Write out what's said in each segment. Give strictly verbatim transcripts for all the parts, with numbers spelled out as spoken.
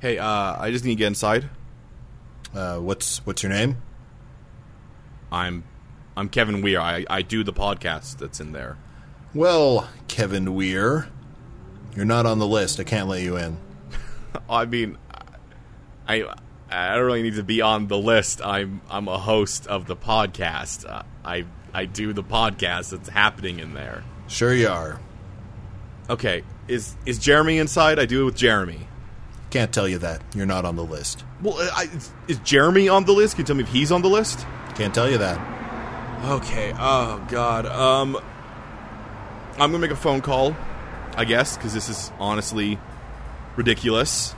Hey, uh, I just need to get inside. Uh, what's what's your name? I'm I'm Kevin Weir. I, I do the podcast that's in there. Well, Kevin Weir, you're not on the list. I can't let you in. I mean, I I don't really need to be on the list. I'm I'm a host of the podcast. Uh, I I do the podcast that's happening in there. Sure you are. Okay, is is Jeremy inside? I do it with Jeremy. Can't tell you that. You're not on the list. Well, I, is Jeremy on the list? Can you tell me if he's on the list? Can't tell you that. Okay. Oh, God. Um, I'm going to make a phone call, I guess, because this is honestly ridiculous.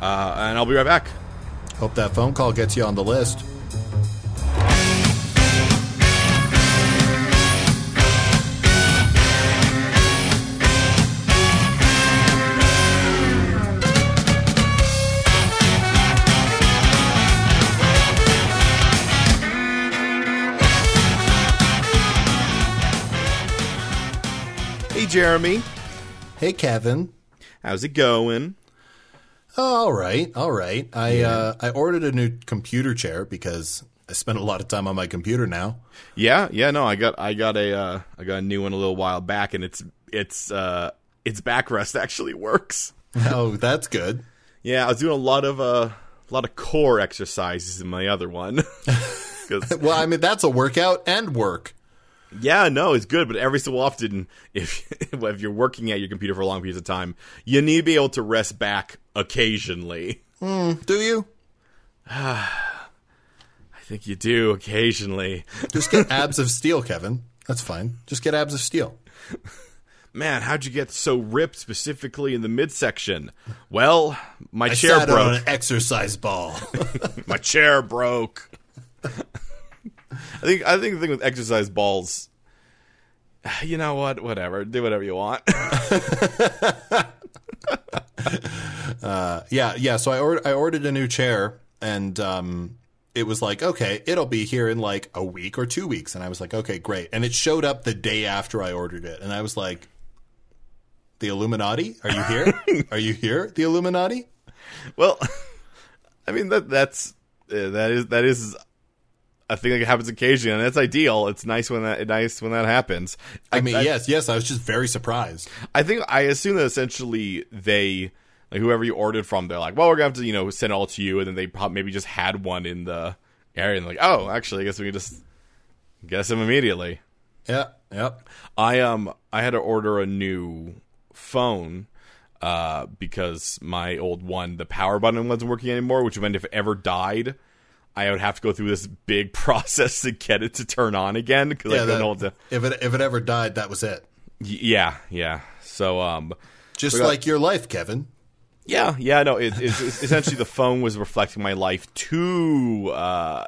Uh, and I'll be right back. Hope that phone call gets you on the list. Jeremy. Hey, Kevin. How's it going? Oh, all right, all right. I yeah. uh, I ordered a new computer chair because I spend a lot of time on my computer now. Yeah, yeah. No, I got I got a uh, I got a new one a little while back, and it's it's uh, its backrest actually works. Oh, that's good. Yeah, I was doing a lot of uh, a lot of core exercises in my other one. Well, I mean that's a workout and work. Yeah, no, it's good, but every so often, if if you're working at your computer for long periods of time, you need to be able to rest back occasionally. Mm, do you? I think you do occasionally. Just get abs of steel, Kevin. That's fine. Just get abs of steel. Man, how'd you get so ripped specifically in the midsection? Well, my I chair sat broke. On an exercise ball. My chair broke. I think I think the thing with exercise balls, you know what? Whatever, do whatever you want. uh, yeah, yeah. So I ordered I ordered a new chair, and um, it was like, okay, it'll be here in like a week or two weeks, and I was like, okay, great. And it showed up the day after I ordered it, and I was like, the Illuminati? Are you here? Are you here? The Illuminati? Well, I mean that that's uh, that is that is. I think it happens occasionally, and that's ideal. It's nice when that nice when that happens. I, I mean, I, yes, yes. I was just very surprised. I think I assume that essentially they, like whoever you ordered from, they're like, well, we're gonna have to, you know, send it all to you, and then they probably maybe just had one in the area, and like, oh, actually, I guess we can just guess them immediately. Yeah, yep. I um, I had to order a new phone. Uh, because my old one, the power button wasn't working anymore, which meant if it ever died, I would have to go through this big process to get it to turn on again because yeah, I couldn't hold it. If it if it ever died, that was it. Y- yeah, yeah. So, um, just like got, your life, Kevin. Yeah, yeah. No, it, it's, it's essentially the phone was reflecting my life too uh,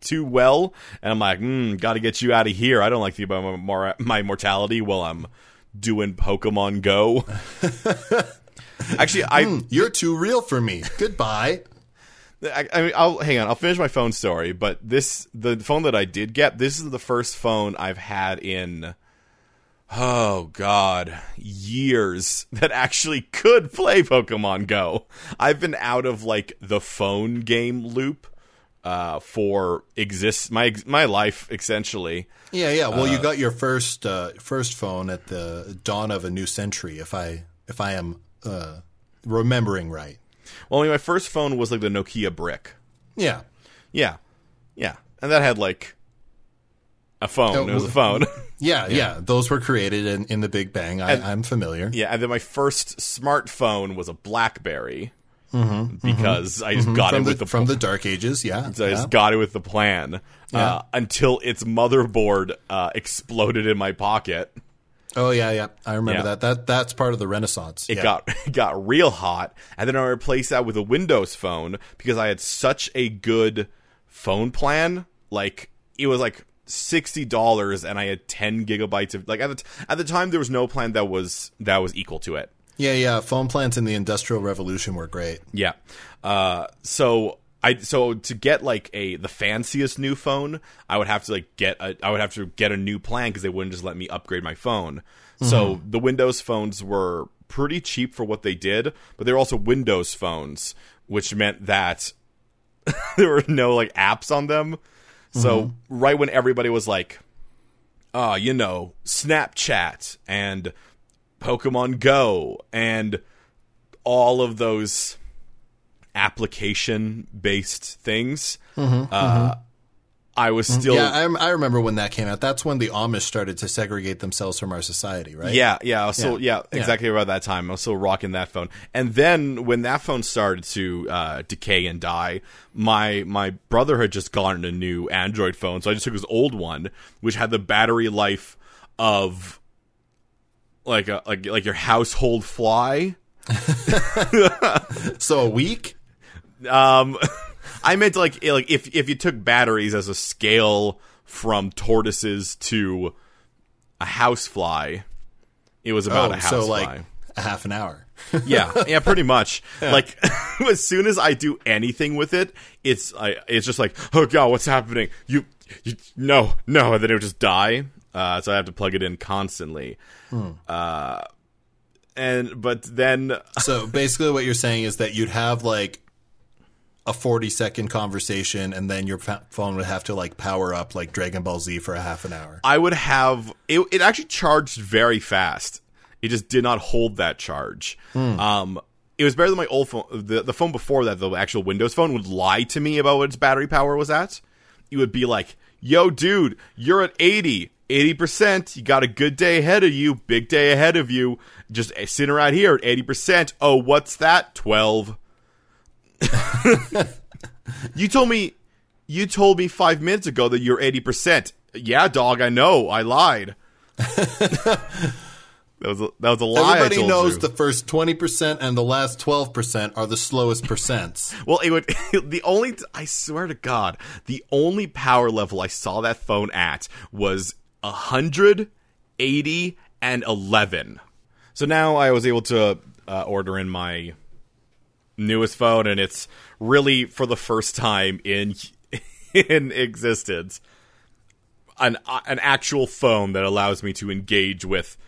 too well, and I'm like, mm, got to get you out of here. I don't like to think about my, my mortality while I'm doing Pokemon Go. Actually, I mm, you're too real for me. Goodbye. I, I mean, I'll hang on. I'll finish my phone story, but this the phone that I did get. This is the first phone I've had in oh god years that actually could play Pokemon Go. I've been out of like the phone game loop uh, for exist my my life essentially. Yeah, yeah. Well, uh, you got your first uh, first phone at the dawn of a new century, if I if I am uh, remembering right. Well, I mean, my first phone was, like, the Nokia brick. Yeah. Yeah. Yeah. And that had, like, a phone. Oh, it was a phone. Yeah, yeah, yeah. Those were created in, in the Big Bang. I, and, I'm familiar. Yeah, and then my first smartphone was a BlackBerry. Mm-hmm, because mm-hmm, I just mm-hmm. got from it with the, the... From the Dark Ages, yeah. So yeah. I just got it with the plan. Yeah. Uh, until its motherboard uh, exploded in my pocket. Oh, yeah, yeah. I remember yeah. that. That That's part of the Renaissance. It, yeah. got, it got real hot, and then I replaced that with a Windows phone because I had such a good phone plan. Like, it was like sixty dollars, and I had ten gigabytes of... Like, at the, t- at the time, there was no plan that was that was equal to it. Yeah, yeah. Phone plans in the Industrial Revolution were great. Yeah. Uh, so... I, so to get like a the fanciest new phone, I would have to like get a, I would have to get a new plan because they wouldn't just let me upgrade my phone. Mm-hmm. So the Windows phones were pretty cheap for what they did, but they were also Windows phones, which meant that there were no like apps on them. So mm-hmm. right when everybody was like, oh, you know, Snapchat and Pokemon Go and all of those application-based things, mm-hmm. uh, mm-hmm. I was still... Yeah, I, I remember when that came out. That's when the Amish started to segregate themselves from our society, right? Yeah, yeah. I was still, yeah. yeah, exactly yeah. About that time. I was still rocking that phone. And then when that phone started to uh, decay and die, my my brother had just gotten a new Android phone, so I just took his old one, which had the battery life of like a, like, like your household fly. So a week? Um... I meant like like if if you took batteries as a scale from tortoises to a housefly, it was about oh, a housefly. So like a half an hour. yeah, yeah, pretty much. Yeah. Like as soon as I do anything with it, it's I, it's just like, oh god, what's happening? You, you no no, and then it would just die. Uh, so I have to plug it in constantly. Hmm. Uh, and but then so basically, what you're saying is that you'd have like a forty second conversation, and then your phone would have to like power up like Dragon Ball Z for a half an hour. I would have it, it actually charged very fast. It just did not hold that charge. Mm. Um, it was better than my old phone. The, the phone before that, the actual Windows phone, would lie to me about what its battery power was at. It would be like, yo, dude, you're at eighty, eighty percent. You got a good day ahead of you, big day ahead of you. Just sitting right here at eighty percent. Oh, what's that? twelve. you told me you told me five minutes ago that you're eighty percent. Yeah, dog, I know. I lied. that was a, that was a lie. Everybody I told knows you. The first twenty percent and the last twelve percent are the slowest percents. Well, it would the only I swear to God, the only power level I saw that phone at was one hundred, eighty, and eleven. So now I was able to uh, order in my newest phone, and it's really for the first time in in existence an an actual phone that allows me to engage with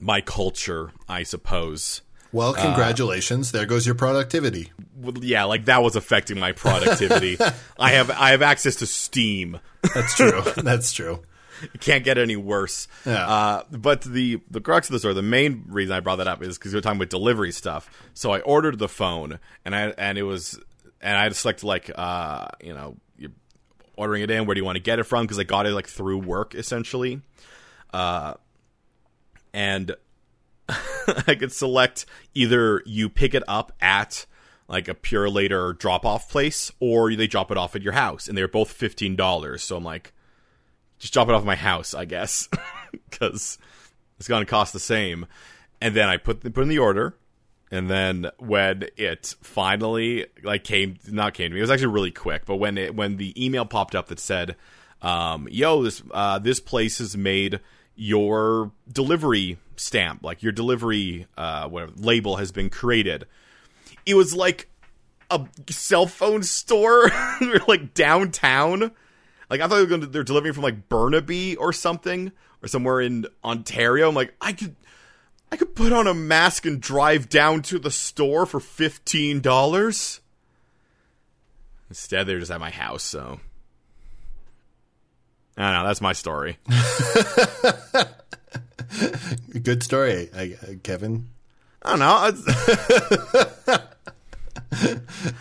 my culture, I suppose. Well, congratulations! Uh, there goes your productivity. Yeah, like that was affecting my productivity. I have I have access to Steam. That's true. That's true. It can't get any worse. Yeah. Uh, but the, the crux of the story, the main reason I brought that up is because we were talking about delivery stuff. So I ordered the phone, and I and it was and I had to select like uh, you know, you're ordering it in. Where do you want to get it from? Because I got it like through work essentially, uh, and I could select either you pick it up at like a Purolator drop off place, or they drop it off at your house, and they're both fifteen dollars. So I'm like, just drop it off my house, I guess, because it's going to cost the same. And then I put the, put in the order, and then when it finally like came, not came to me, it was actually really quick. But when it when the email popped up that said, um, "Yo, this uh, this place has made your delivery stamp, like your delivery uh, whatever label has been created," it was like a cell phone store, like downtown. Like, I thought they were going to, they're delivering from, like, Burnaby or something, or somewhere in Ontario. I'm like, I could I could put on a mask and drive down to the store for fifteen dollars. Instead, they're just at my house, so. I don't know, that's my story. Good story, I, I, Kevin. I don't know.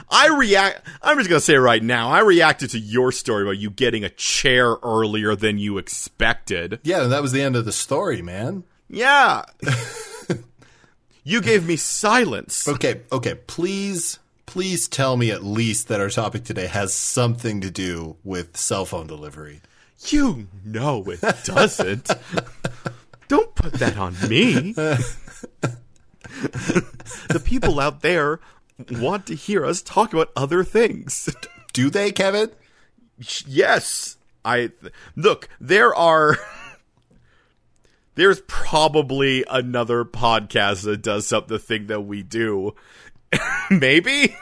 I react. I'm just gonna say right now, I reacted to your story about you getting a chair earlier than you expected. Yeah, that was the end of the story, man. Yeah, you gave me silence. Okay, okay. Please, please tell me at least that our topic today has something to do with cell phone delivery. You know it doesn't. Don't put that on me. The people out there want to hear us talk about other things. Do they, Kevin? Yes. I look, there are there's probably another podcast that does something the thing that we do Maybe?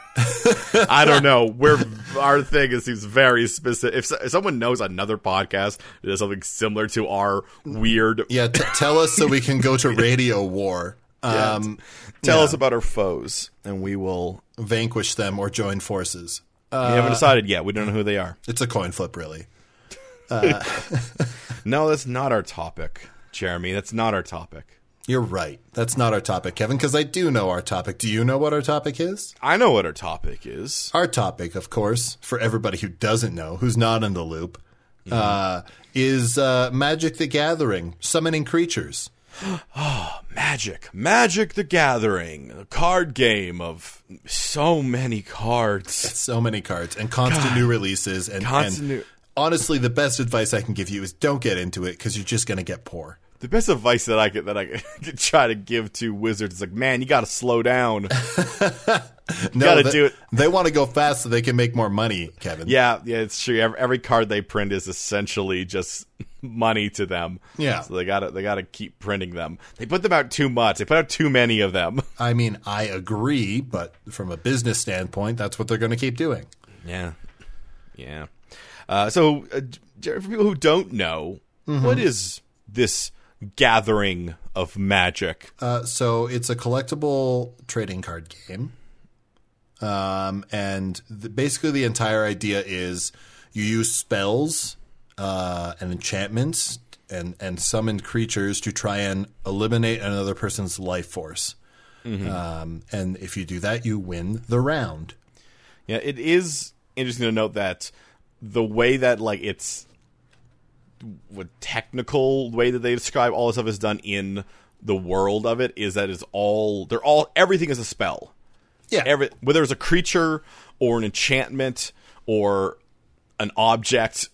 I don't know. We're our thing is seems very specific. If, if someone knows another podcast that is something similar to our weird, yeah, t- tell us so we can go to radio war. Um, yeah. Tell yeah. us about our foes, and we will vanquish them or join forces. Uh, we haven't decided yet. We don't know who they are. It's a coin flip, really. Uh, no, that's not our topic, Jeremy. That's not our topic. You're right. That's not our topic, Kevin, because I do know our topic. Do you know what our topic is? I know what our topic is. Our topic, of course, for everybody who doesn't know, who's not in the loop, mm-hmm. uh, is uh, Magic the Gathering, summoning creatures. Oh, Magic. Magic the Gathering, a card game of so many cards. So many cards and constant God. new releases. And, constant and new- honestly, the best advice I can give you is don't get into it because you're just going to get poor. The best advice that I could that I could try to give to Wizards is like, man, you got to slow down. You no, got to do it. They want to go fast so they can make more money, Kevin. Yeah, yeah, it's true. Every, every card they print is essentially just money to them. Yeah, so they got to they got to keep printing them. They put them out too much. They put out too many of them. I mean, I agree, but from a business standpoint, that's what they're going to keep doing. Yeah, yeah. Uh, so, uh, for people who don't know, mm-hmm. what is this gathering of Magic? Uh, so it's a collectible trading card game. Um, and the, basically the entire idea is you use spells uh, and enchantments and, and summoned creatures to try and eliminate another person's life force. Mm-hmm. Um, and if you do that, you win the round. Yeah, it is interesting to note that the way that like it's what technical way that they describe all this stuff is done in the world of it is that it's all they're all everything is a spell. Yeah. Every, whether it's a creature or an enchantment or an object.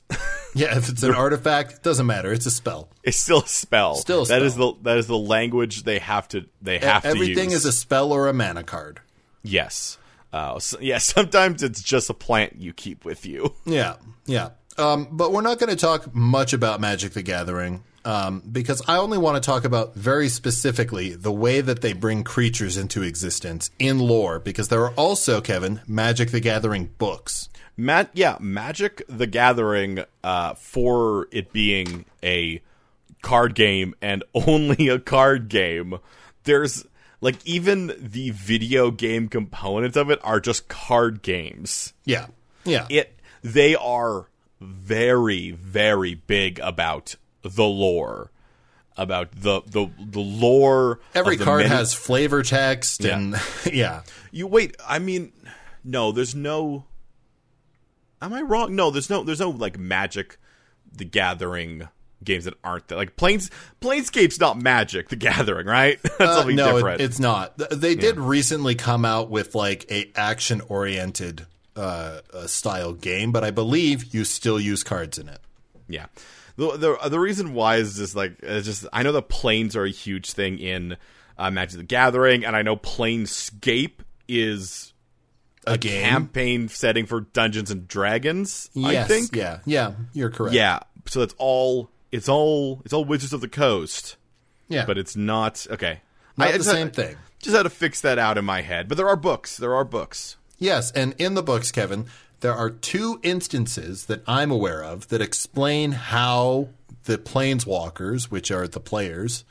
Yeah, if it's an artifact, it doesn't matter. It's a spell. It's still a spell. Still a spell. That is the that is the language they have to they have everything to use. Everything is a spell or a mana card. Yes. Uh, so, yeah, sometimes it's just a plant you keep with you. Yeah. Yeah. Um, but we're not going to talk much about Magic the Gathering um, because I only want to talk about very specifically the way that they bring creatures into existence in lore because there are also, Kevin, Magic the Gathering books. Ma- yeah, Magic the Gathering, uh, for it being a card game and only a card game, there's like even the video game components of it are just card games. Yeah, yeah. It they are... very, very big about the lore, about the the, the lore. Every of the card many- has flavor text, yeah. and yeah. You wait. I mean, no, there's no. Am I wrong? No, there's no. There's no like Magic the Gathering games that aren't that. Like Planes, Planescape's not Magic the Gathering, right? That's uh, something no, different. It, it's not. They did yeah. recently come out with like a action oriented. Uh, a style game, but I believe you still use cards in it. Yeah, the the, the reason why is just like it's just I know the planes are a huge thing in uh, Magic the Gathering, and I know Planescape is a, a campaign setting for Dungeons and Dragons. Yes, I think. Yeah, yeah, you're correct. Yeah, so that's all. It's all. It's all Wizards of the Coast. Yeah, but it's not okay. Not I, the same had, thing. Just had to fix that out in my head. But there are books. There are books. Yes, and in the books, Kevin, there are two instances that I'm aware of that explain how the planeswalkers, which are the players,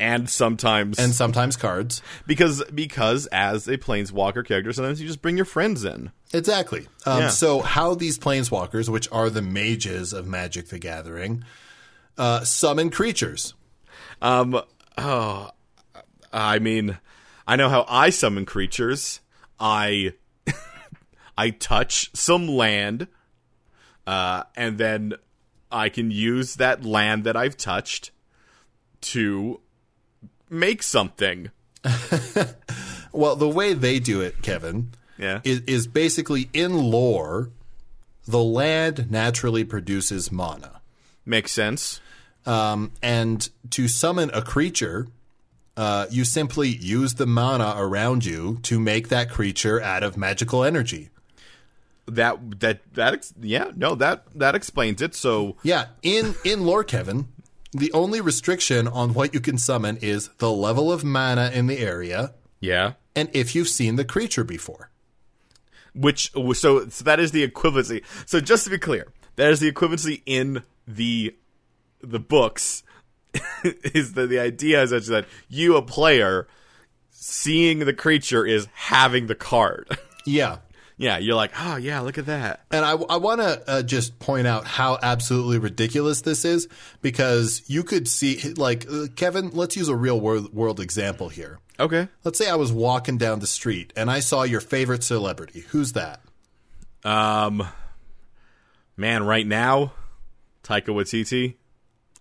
and sometimes and sometimes cards, because because as a planeswalker character, sometimes you just bring your friends in. Exactly. Um, yeah. So how these planeswalkers, which are the mages of Magic: The Gathering, uh, summon creatures. Um. Oh, I mean, I know how I summon creatures. I. I touch some land, uh, and then I can use that land that I've touched to make something. Well, the way they do it, Kevin, yeah. is, is basically in lore, the land naturally produces mana. Makes sense. Um, and to summon a creature... Uh, you simply use the mana around you to make that creature out of magical energy. That that that ex- yeah no that that explains it. So yeah, in in lore, Kevin, the only restriction on what you can summon is the level of mana in the area Yeah. And if you've seen the creature before. Which, so, so that is the equivalency. So just to be clear, that is the equivalency in the the books, is that the idea is such that you, a player, seeing the creature is having the card. Yeah. Yeah, you're like, oh, yeah, look at that. And I, I want to uh, just point out how absolutely ridiculous this is, because you could see, like, uh, Kevin, let's use a real world, world example here. Okay. Let's say I was walking down the street and I saw your favorite celebrity. Who's that? Um, man, right now, Taika Waititi.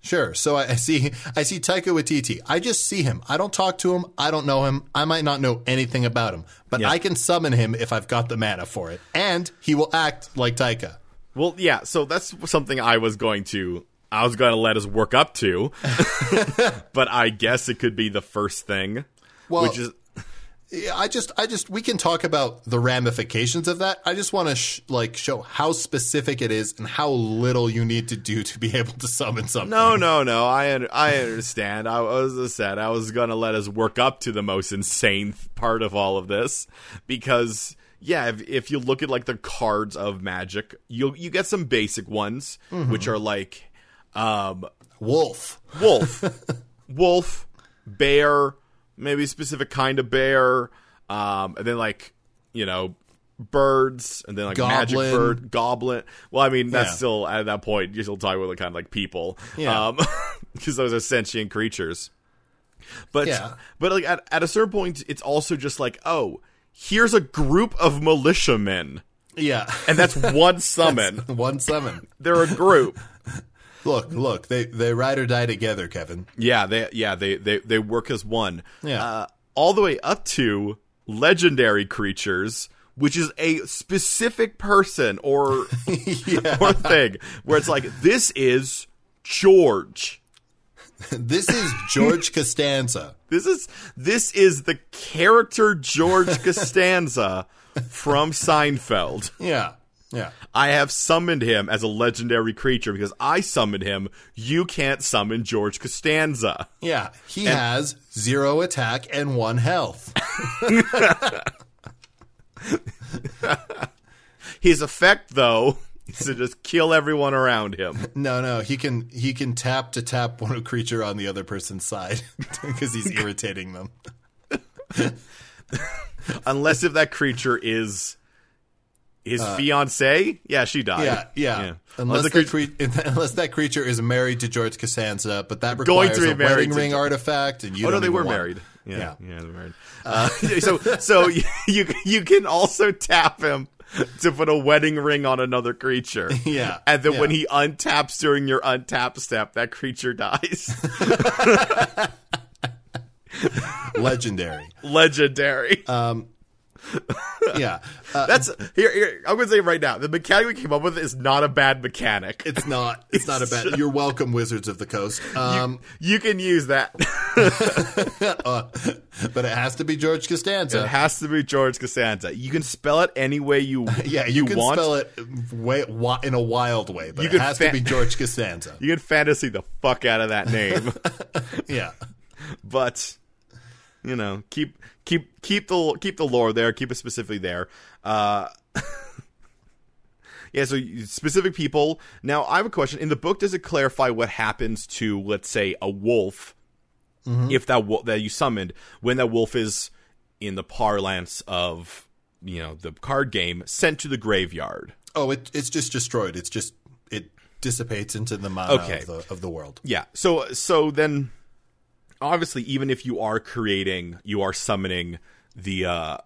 Sure. So I see I see Taika Waititi. I just see him. I don't talk to him. I don't know him. I might not know anything about him. But yeah. I can summon him if I've got the mana for it. And he will act like Taika. Well, yeah. So that's something I was going to I was going to let us work up to. But I guess it could be the first thing. Well, which is I just I just we can talk about the ramifications of that. I just want to sh- like show how specific it is and how little you need to do to be able to summon something. No, no, no. I un- I understand. I was I said I was going to let us work up to the most insane th- part of all of this, because yeah, if if you look at like the cards of Magic, you you get some basic ones, mm-hmm. which are like um wolf, wolf, wolf, bear, maybe a specific kind of bear, um, and then like, you know, birds, and then like goblin. Magic bird, goblin. Well, I mean, that's yeah. still, at that point, you're still talking about like, kind of like people. Yeah. Um, because those are sentient creatures. But, yeah. but like at, at a certain point, it's also just like, oh, here's a group of militiamen. Yeah. And that's one summon. That's one summon. They're a group. Look, look, they, they ride or die together, Kevin. Yeah, they yeah they, they, they work as one. Yeah. Uh, all the way up to legendary creatures, which is a specific person or, yeah. or thing, where it's like, this is George. This is George Costanza. This is this is the character George Costanza from Seinfeld. Yeah. Yeah, I have summoned him as a legendary creature because I summoned him. You can't summon George Costanza. Yeah, he and- has zero attack and one health. His effect, though, is to just kill everyone around him. No, no, he can he can tap to tap one creature on the other person's side because he's irritating them. Unless if that creature is... His uh, fiancée? Yeah, she died. Yeah, yeah. yeah. Unless, unless, cre- cre- unless that creature is married to George Costanza, but that requires going to be a wedding ring to- artifact. And you oh, don't no, they were want- married. Yeah, yeah, yeah they were married. Uh, so so you, you can also tap him to put a wedding ring on another creature. Yeah. And then yeah. when he untaps during your untap step, that creature dies. Legendary. Legendary. Um. yeah, uh, that's here, here. I'm gonna say right now, the mechanic we came up with is not a bad mechanic. It's not. It's, it's not a bad. Just, you're welcome, Wizards of the Coast. Um, you, you can use that, uh, but it has to be George Costanza. It has to be George Costanza. You can spell it any way you. yeah, you, you can want. spell it way, wa- in a wild way, but you it has fan- to be George Costanza. You can fantasy the fuck out of that name. yeah, but. You know, keep keep keep the keep the lore there. Keep it specifically there. Uh, yeah. So specific people. Now, I have a question. In the book, does it clarify what happens to, let's say, a wolf mm-hmm. if that wo- that you summoned when that wolf is, in the parlance of you know the card game, sent to the graveyard? Oh, it it's just destroyed. It's just it dissipates into the mana okay. of the of the world. Yeah. So so then. Obviously, even if you are creating, you are summoning the uh,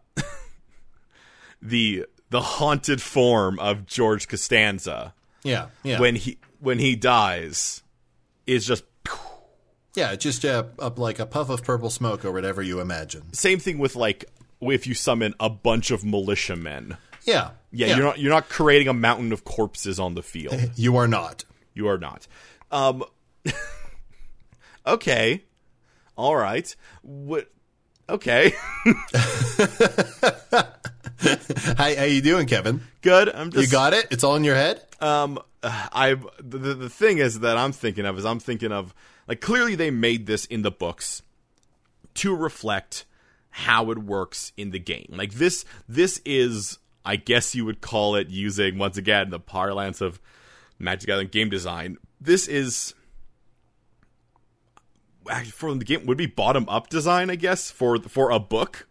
the the haunted form of George Costanza. Yeah, yeah. When he when he dies, it's just yeah, just uh, up like a puff of purple smoke or whatever you imagine. Same thing with like if you summon a bunch of militiamen. Yeah, yeah. yeah. You're not you're not creating a mountain of corpses on the field. You are not. You are not. Um. okay. All right. What? Okay. Hi, how you doing, Kevin? Good. I'm just. You got it. It's all in your head. Um, I the the thing is that I'm thinking of is I'm thinking of like clearly they made this in the books to reflect how it works in the game. Like this, this is, I guess you would call it, using, once again, the parlance of Magic: The Gathering game design, this is, from the game, would be bottom-up design, I guess, for for a book.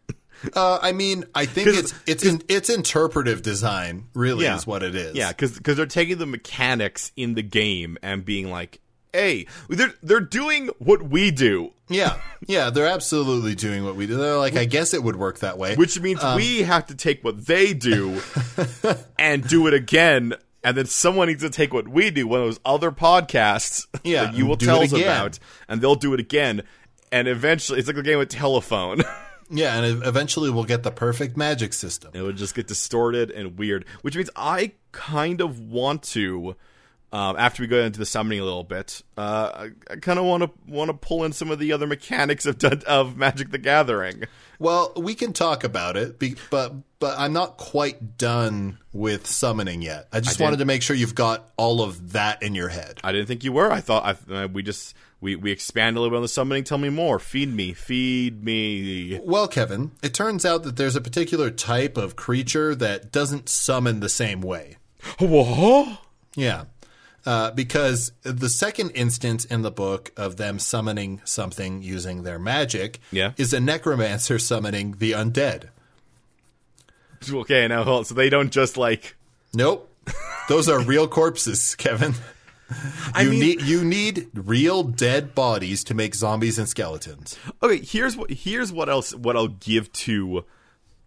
Uh, I mean, I think it's it's in, it's interpretive design, really, yeah, is what it is. Yeah, because they're taking the mechanics in the game and being like, hey, they're, they're doing what we do. Yeah, yeah, they're absolutely doing what we do. They're like, I guess it would work that way. Which means um, we have to take what they do and do it again. And then someone needs to take what we do, one of those other podcasts, yeah, that you will tell us about, and they'll do it again. And eventually, it's like a game with telephone. Yeah, and eventually we'll get the perfect magic system. It would just get distorted and weird, which means I kind of want to, um, after we go into the summoning a little bit, uh, I, I kind of want to want to pull in some of the other mechanics of of Magic: The Gathering. Well, we can talk about it, but but I'm not quite done with summoning yet. I just I wanted to make sure you've got all of that in your head. I didn't think you were. I thought I, uh, we just we, we expand a little bit on the summoning. Tell me more. Feed me. Feed me. Well, Kevin, it turns out that there's a particular type of creature that doesn't summon the same way. What? Yeah. Uh, because the second instance in the book of them summoning something using their magic, yeah, is a necromancer summoning the undead. Okay, now hold on. So they don't just like... Nope. Those are real corpses, Kevin. I you mean... need you need real dead bodies to make zombies and skeletons. Okay, here's what here's what else what I'll give to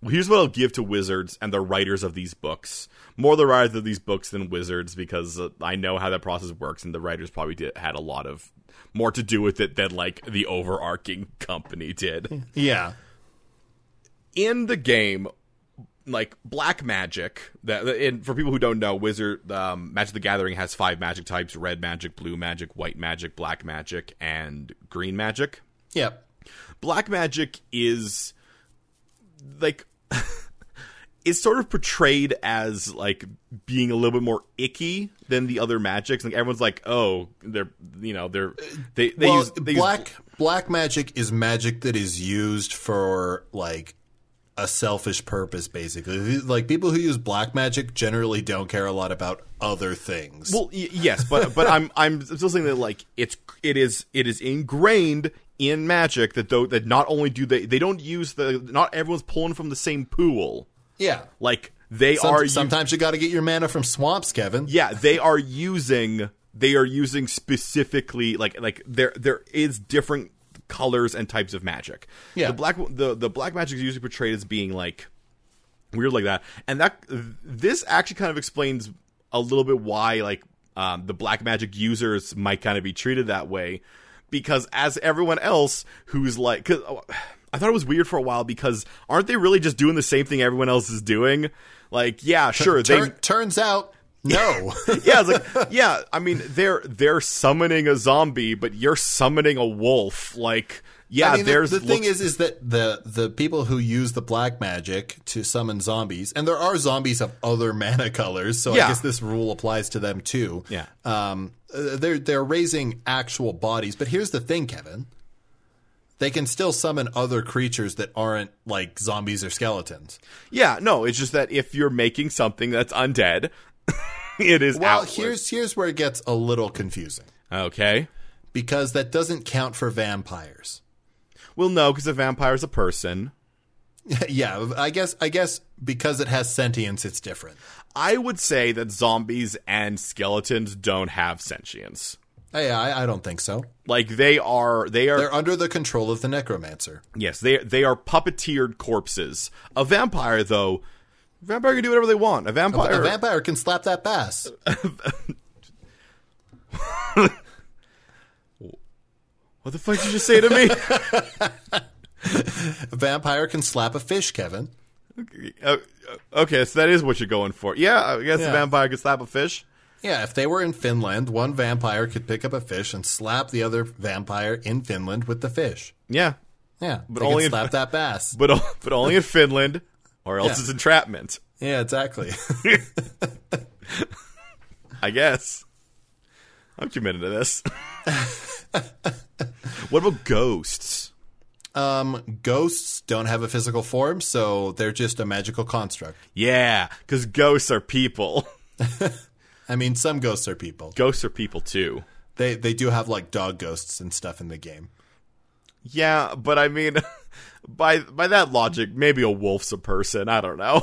here's what I'll give to Wizards and the writers of these books. More the writers of these books than Wizards, because uh, I know how that process works, and the writers probably did, had a lot of more to do with it than like the overarching company did. Yeah. In the game, like black magic, that, and for people who don't know, Wizard um, Magic: The Gathering has five magic types: red magic, blue magic, white magic, black magic, and green magic. Yep. Black magic is like. It's sort of portrayed as like being a little bit more icky than the other magics. Like everyone's like, "Oh, they're you know they're they they well, use they black use... black magic is magic that is used for like a selfish purpose, basically. Like people who use black magic generally don't care a lot about other things." Well, y- yes, but but I'm I'm still saying that like it's it is it is ingrained in magic that though that not only do they they don't use the not everyone's pulling from the same pool. Yeah. Like, they Some, are... Sometimes you, you got to get your mana from swamps, Kevin. Yeah, they are using... They are using specifically... Like, like there there is different colors and types of magic. Yeah. The black, the, the black magic is usually portrayed as being, like, weird like that. And that this actually kind of explains a little bit why, like, um, the black magic users might kind of be treated that way. Because as everyone else who's, like... 'cause, oh, I thought it was weird for a while because aren't they really just doing the same thing everyone else is doing? Like, yeah, sure. Tur- they turns out, no. Yeah, it's like, yeah. I mean, they're they're summoning a zombie, but you're summoning a wolf. Like, yeah. I mean, there's the, the thing looks- is, is that the the people who use the black magic to summon zombies, and there are zombies of other mana colors, so yeah. I guess this rule applies to them too. Yeah. Um, they're they're raising actual bodies, but here's the thing, Kevin. They can still summon other creatures that aren't, like, zombies or skeletons. Yeah, no, it's just that if you're making something that's undead, it is Well, outward. here's here's where it gets a little confusing. Okay. Because that doesn't count for vampires. Well, no, because a vampire is a person. Yeah, I guess I guess because it has sentience, it's different. I would say that zombies and skeletons don't have sentience. Hey, I, I don't think so. Like they are, they are. They're under the control of the necromancer. Yes, they they are puppeteered corpses. A vampire, though, a vampire can do whatever they want. A vampire, a, a vampire can slap that bass. What the fuck did you just say to me? A vampire can slap a fish, Kevin. Okay, uh, okay, so that is what you're going for. Yeah, I guess yeah. A vampire can slap a fish. Yeah, if they were in Finland, one vampire could pick up a fish and slap the other vampire in Finland with the fish. Yeah. Yeah, but only in, slap that bass. But, but only in Finland, or else yeah. It's entrapment. Yeah, exactly. I guess. I'm committed to this. What about ghosts? Um, ghosts don't have a physical form, so they're just a magical construct. Yeah, because ghosts are people. I mean, some ghosts are people. Ghosts are people, too. They they do have, like, dog ghosts and stuff in the game. Yeah, but I mean, by by that logic, maybe a wolf's a person. I don't know.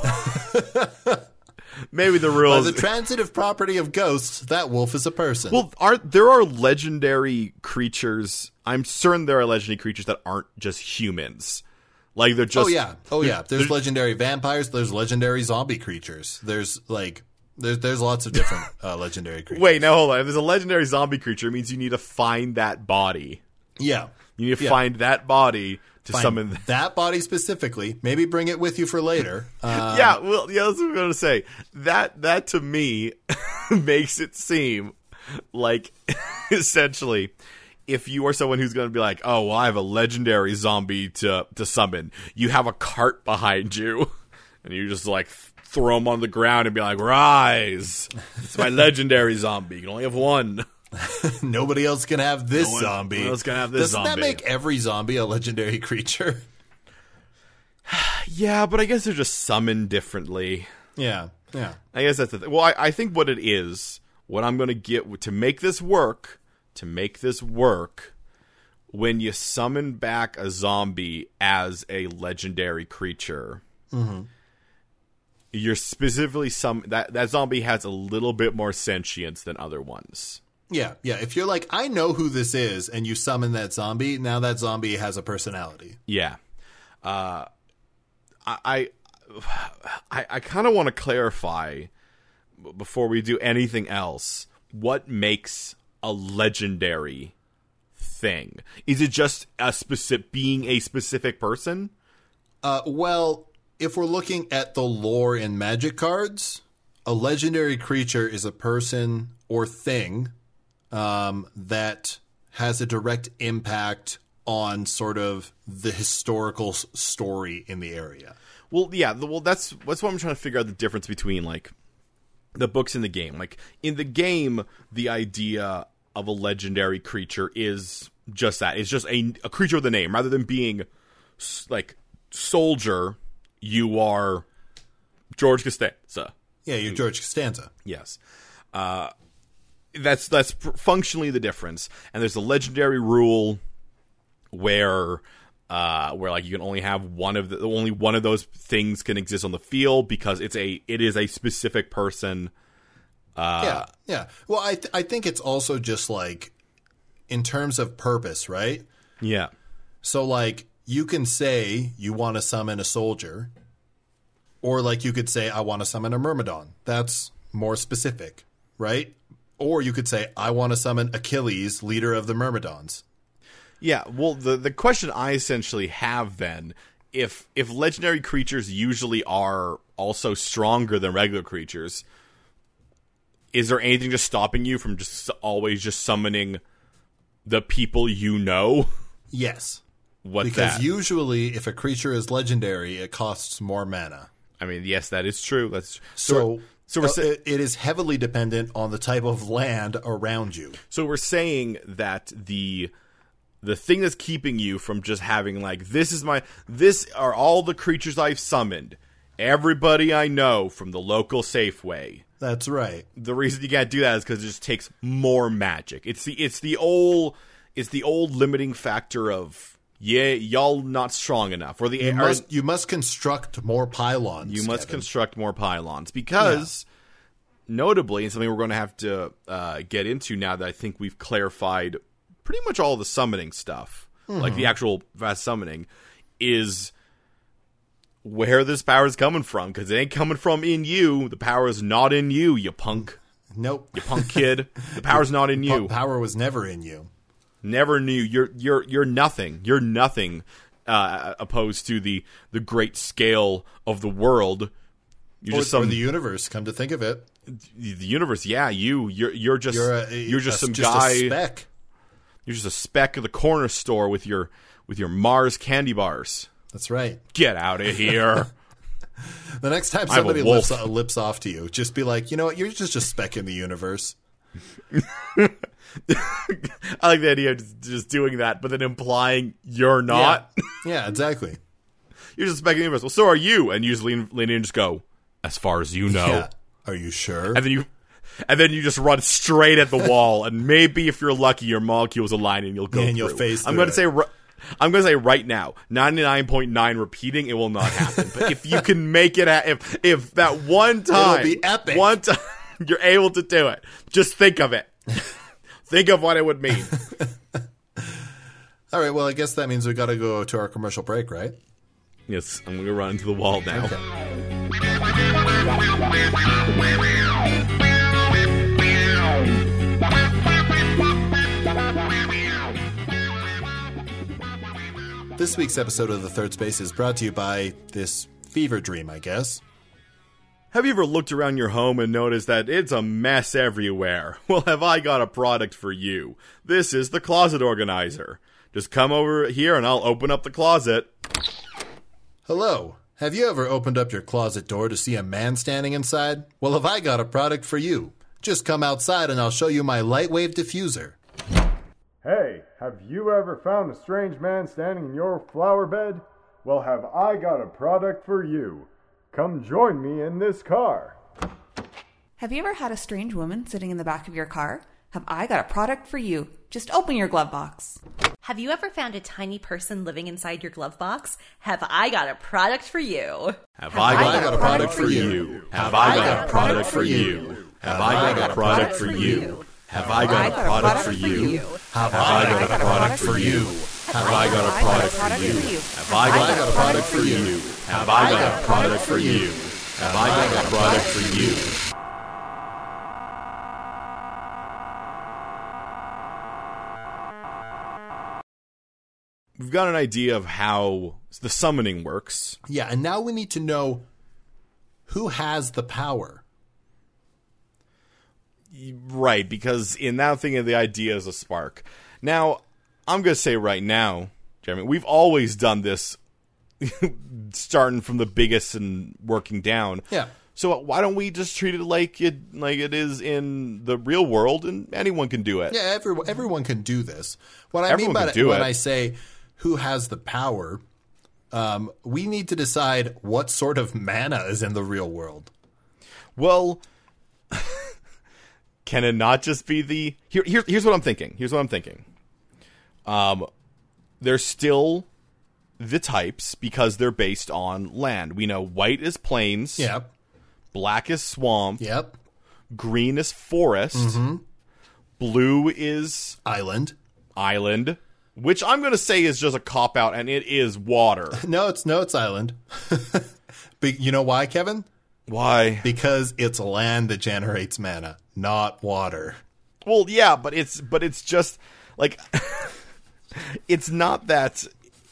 Maybe the rules. By the transitive property of ghosts, that wolf is a person. Well, are there are legendary creatures. I'm certain there are legendary creatures that aren't just humans. Like, they're just. Oh, yeah. Oh, yeah. There's, there's legendary vampires. There's legendary zombie creatures. There's, like. There's there's lots of different uh, legendary creatures. Wait, no, hold on. If there's a legendary zombie creature, it means you need to find that body. Yeah. You need to yeah. find that body to find summon. Th- that body specifically. Maybe bring it with you for later. Um, yeah, well, yeah, that's what I'm going to say. That, that to me, makes it seem like, essentially, if you are someone who's going to be like, oh, well, I have a legendary zombie to, to summon, you have a cart behind you, and you're just like... throw him on the ground and be like, rise. It's my legendary zombie. You can only have one. Nobody else can have this no one, zombie. Nobody else can have this Doesn't zombie. Doesn't that make every zombie a legendary creature? Yeah, but I guess they're just summoned differently. Yeah, yeah. I guess that's the thing. Well, I, I think what it is, what I'm going to get, to make this work, to make this work, when you summon back a zombie as a legendary creature... Mm-hmm. You're specifically some that, that zombie has a little bit more sentience than other ones. Yeah, yeah. If you're like, I know who this is, and you summon that zombie, now that zombie has a personality. Yeah. Uh, I I I, I kind of want to clarify before we do anything else what makes a legendary thing. Is it just a specific being a specific person? Uh, well. If we're looking at the lore in Magic cards, a legendary creature is a person or thing um, that has a direct impact on sort of the historical story in the area. Well, yeah, well, that's that's what I'm trying to figure out the difference between, like, the books and the game. Like, in the game, the idea of a legendary creature is just that. It's just a, a creature with a name. Rather than being, like, soldier... You are George Costanza. Yeah, you're George Costanza. Yes. Uh, that's that's functionally the difference. And there's a legendary rule where uh, where like you can only have one of the only one of those things can exist on the field because it's a it is a specific person. Uh, yeah. Yeah. Well, I th- I think it's also just like in terms of purpose, right? Yeah. So like you can say you want to summon a soldier, or like you could say, I want to summon a myrmidon. That's more specific, right? Or you could say, I want to summon Achilles, leader of the Myrmidons. Yeah, well, the, the question I essentially have then, if if legendary creatures usually are also stronger than regular creatures, is there anything just stopping you from just always just summoning the people you know? Yes. What's because that? Usually if a creature is legendary, it costs more mana. I mean, yes, that is true. That's So, so, we're, so we're, uh, it is heavily dependent on the type of land around you. So we're saying that the the thing that's keeping you from just having like, this is my, this are all the creatures I've summoned. Everybody I know from the local Safeway. That's right. The reason you can't do that is because it just takes more magic. It's the, it's the old, it's the old limiting factor of, yeah, y'all not strong enough. Or the you, must, or, you must construct more pylons. You must Kevin. construct more pylons because, yeah. notably, and something we're going to have to uh, get into now that I think we've clarified pretty much all the summoning stuff, mm-hmm. like the actual vast summoning, is where this power is coming from because it ain't coming from in you. The power is not in you, you punk. Nope, you punk kid. The power's not in you. Power was never in you. Never knew you're you're you're nothing. You're nothing uh, opposed to the, the great scale of the world. You're or, just some, or the universe. Come to think of it, the universe. Yeah, you you're you're just you're, a, you're just some just guy. A speck. You're just a speck of the corner store with your with your Mars candy bars. That's right. Get out of here. The next time somebody lips, lips off to you, just be like, you know what? You're just a speck in the universe. I like the idea of just doing that, but then implying you're not. Yeah, yeah, exactly. You're just suspecting the universe. Well, so are you. And you just lean, lean in and just go, as far as you know. Yeah. Are you sure? And then you... And then you just run straight at the wall, and maybe if you're lucky, your molecules align and you'll go and through. You'll face I'm going to say, I'm going to say right now, ninety-nine point nine repeating, it will not happen. But if you can make it, at, if if that one time, it'll be epic. One time you're able to do it, just think of it. Think of what it would mean. All right. Well, I guess that means we got to go to our commercial break, right? Yes, I'm going to run into the wall now. Okay. This week's episode of The Third Space is brought to you by this fever dream, I guess. Have you ever looked around your home and noticed that it's a mess everywhere? Well, have I got a product for you. This is the Closet Organizer. Just come over here and I'll open up the closet. Hello. Have you ever opened up your closet door to see a man standing inside? Well, have I got a product for you. Just come outside and I'll show you my Lightwave diffuser. Hey, have you ever found a strange man standing in your flower bed? Well, have I got a product for you. Come join me in this car. Have you ever had a strange woman sitting in the back of your car? Have I got a product for you. Just open your glove box. Have you ever found a tiny person living inside your glove box? Have I got a product for you. Have, have I, got I got a product, product for you. you. Have I got a product for you. Have I got a product for you. Have I got a product for you? Have I got a product for you? Have I got a product for you? Have I got a product for you? Have I got a product for you? Have I got a product for you? We've got an idea of how the summoning works. Yeah, and now we need to know who has the power. Right, because in that thing, the idea is a spark. Now, I'm going to say right now, Jeremy, we've always done this, starting from the biggest and working down. Yeah. So why don't we just treat it like it like it is in the real world, and anyone can do it? Yeah, every, everyone can do this. What I everyone mean by it, when it. I say who has the power, um, we need to decide what sort of mana is in the real world. Well... Can it not just be the... Here, here, here's what I'm thinking. Here's what I'm thinking. Um, they're still the types because they're based on land. We know white is plains. Yep. Black is swamp. Yep. Green is forest. Mm-hmm. Blue is... Island. Island. Which I'm going to say is just a cop-out, and it is water. No, it's no, it's island. But you know why, Kevin? Why? Because it's land that generates mana, not water. Well, yeah, but it's but it's just like it's not that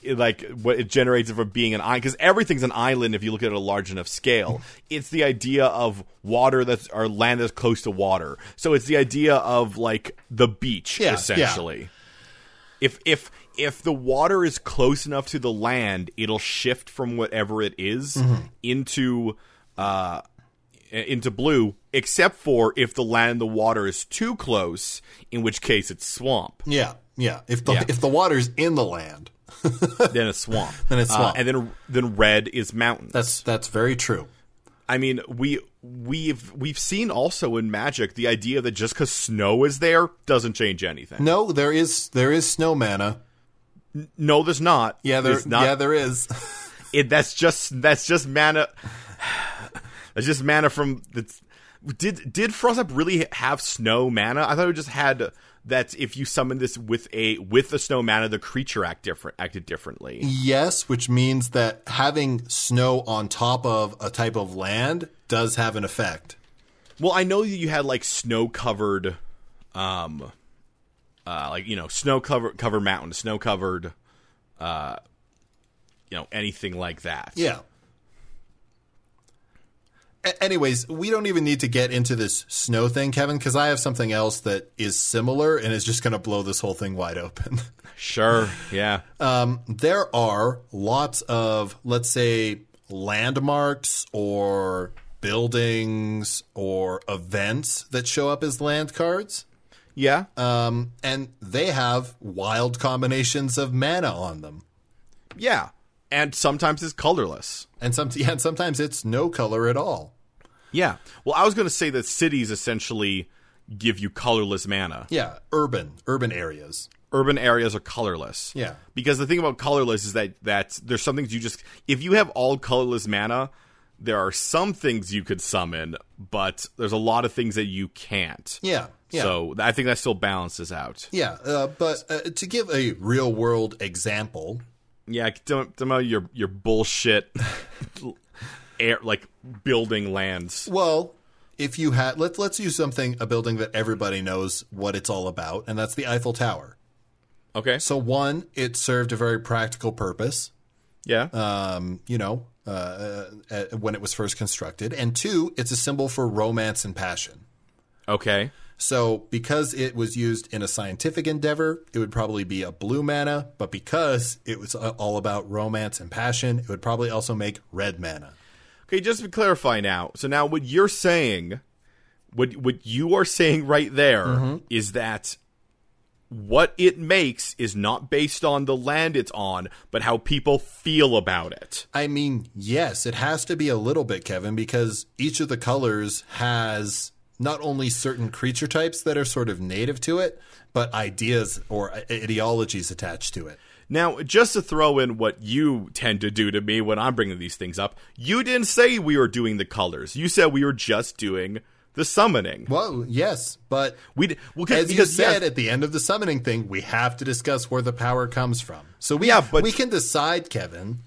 like what it generates from being an island, because everything's an island if you look at it at a large enough scale. It's the idea of water that's or land that's close to water. So it's the idea of like the beach, yeah, essentially. Yeah. If if if the water is close enough to the land, it'll shift from whatever it is mm-hmm. into Uh, into blue, except for if the land and the water is too close, in which case it's swamp. Yeah, yeah. If the yeah. if the water's in the land, then it's swamp. Then it's swamp. Uh, and then then red is mountains. That's that's very true. I mean, we we've we've seen also in Magic the idea that just because snow is there doesn't change anything. No, there is there is snow mana. N- no, there's not. Yeah, there there's not. Yeah, there is. it that's just that's just mana. It's just mana from the did did Frostbite really have snow mana? I thought it just had that if you summon this with a with the snow mana, the creature act different acted differently. Yes, which means that having snow on top of a type of land does have an effect. Well, I know you had like snow covered, um, uh, like you know snow cover covered mountain, snow covered, uh, you know anything like that. Yeah. Anyways, we don't even need to get into this snow thing, Kevin, because I have something else that is similar and is just going to blow this whole thing wide open. Sure, yeah. Um, there are lots of, let's say, landmarks or buildings or events that show up as land cards. Yeah. Um, and they have wild combinations of mana on them. Yeah. And sometimes it's colorless. And, some, yeah, and sometimes it's no color at all. Yeah. Well, I was going to say that cities essentially give you colorless mana. Yeah. Urban. Urban areas. Urban areas are colorless. Yeah. Because the thing about colorless is that that's, there's some things you just... If you have all colorless mana, there are some things you could summon, but there's a lot of things that you can't. Yeah. Yeah. So I think that still balances out. Yeah. Uh, but uh, to give a real-world example... Yeah. Don't, don't know your, your bullshit... Air, like building lands. Well, if you had, let's let's use something, a building that everybody knows what it's all about, and that's the Eiffel Tower. Okay. So one, it served a very practical purpose. Yeah. Um, you know, uh, uh, when it was first constructed, and two, it's a symbol for romance and passion. Okay. So because it was used in a scientific endeavor, it would probably be a blue mana, but because it was all about romance and passion, it would probably also make red mana. Okay, just to clarify now. So now what you're saying, what what you are saying right there mm-hmm. is that what it makes is not based on the land it's on, but how people feel about it. I mean, yes, it has to be a little bit, Kevin, because each of the colors has not only certain creature types that are sort of native to it, but ideas or ideologies attached to it. Now, just to throw in what you tend to do to me when I'm bringing these things up, you didn't say we were doing the colors. You said we were just doing the summoning. Well, yes, but we d- well, as you said yes. at the end of the summoning thing, we have to discuss where the power comes from. So we, yeah, but- we can decide, Kevin,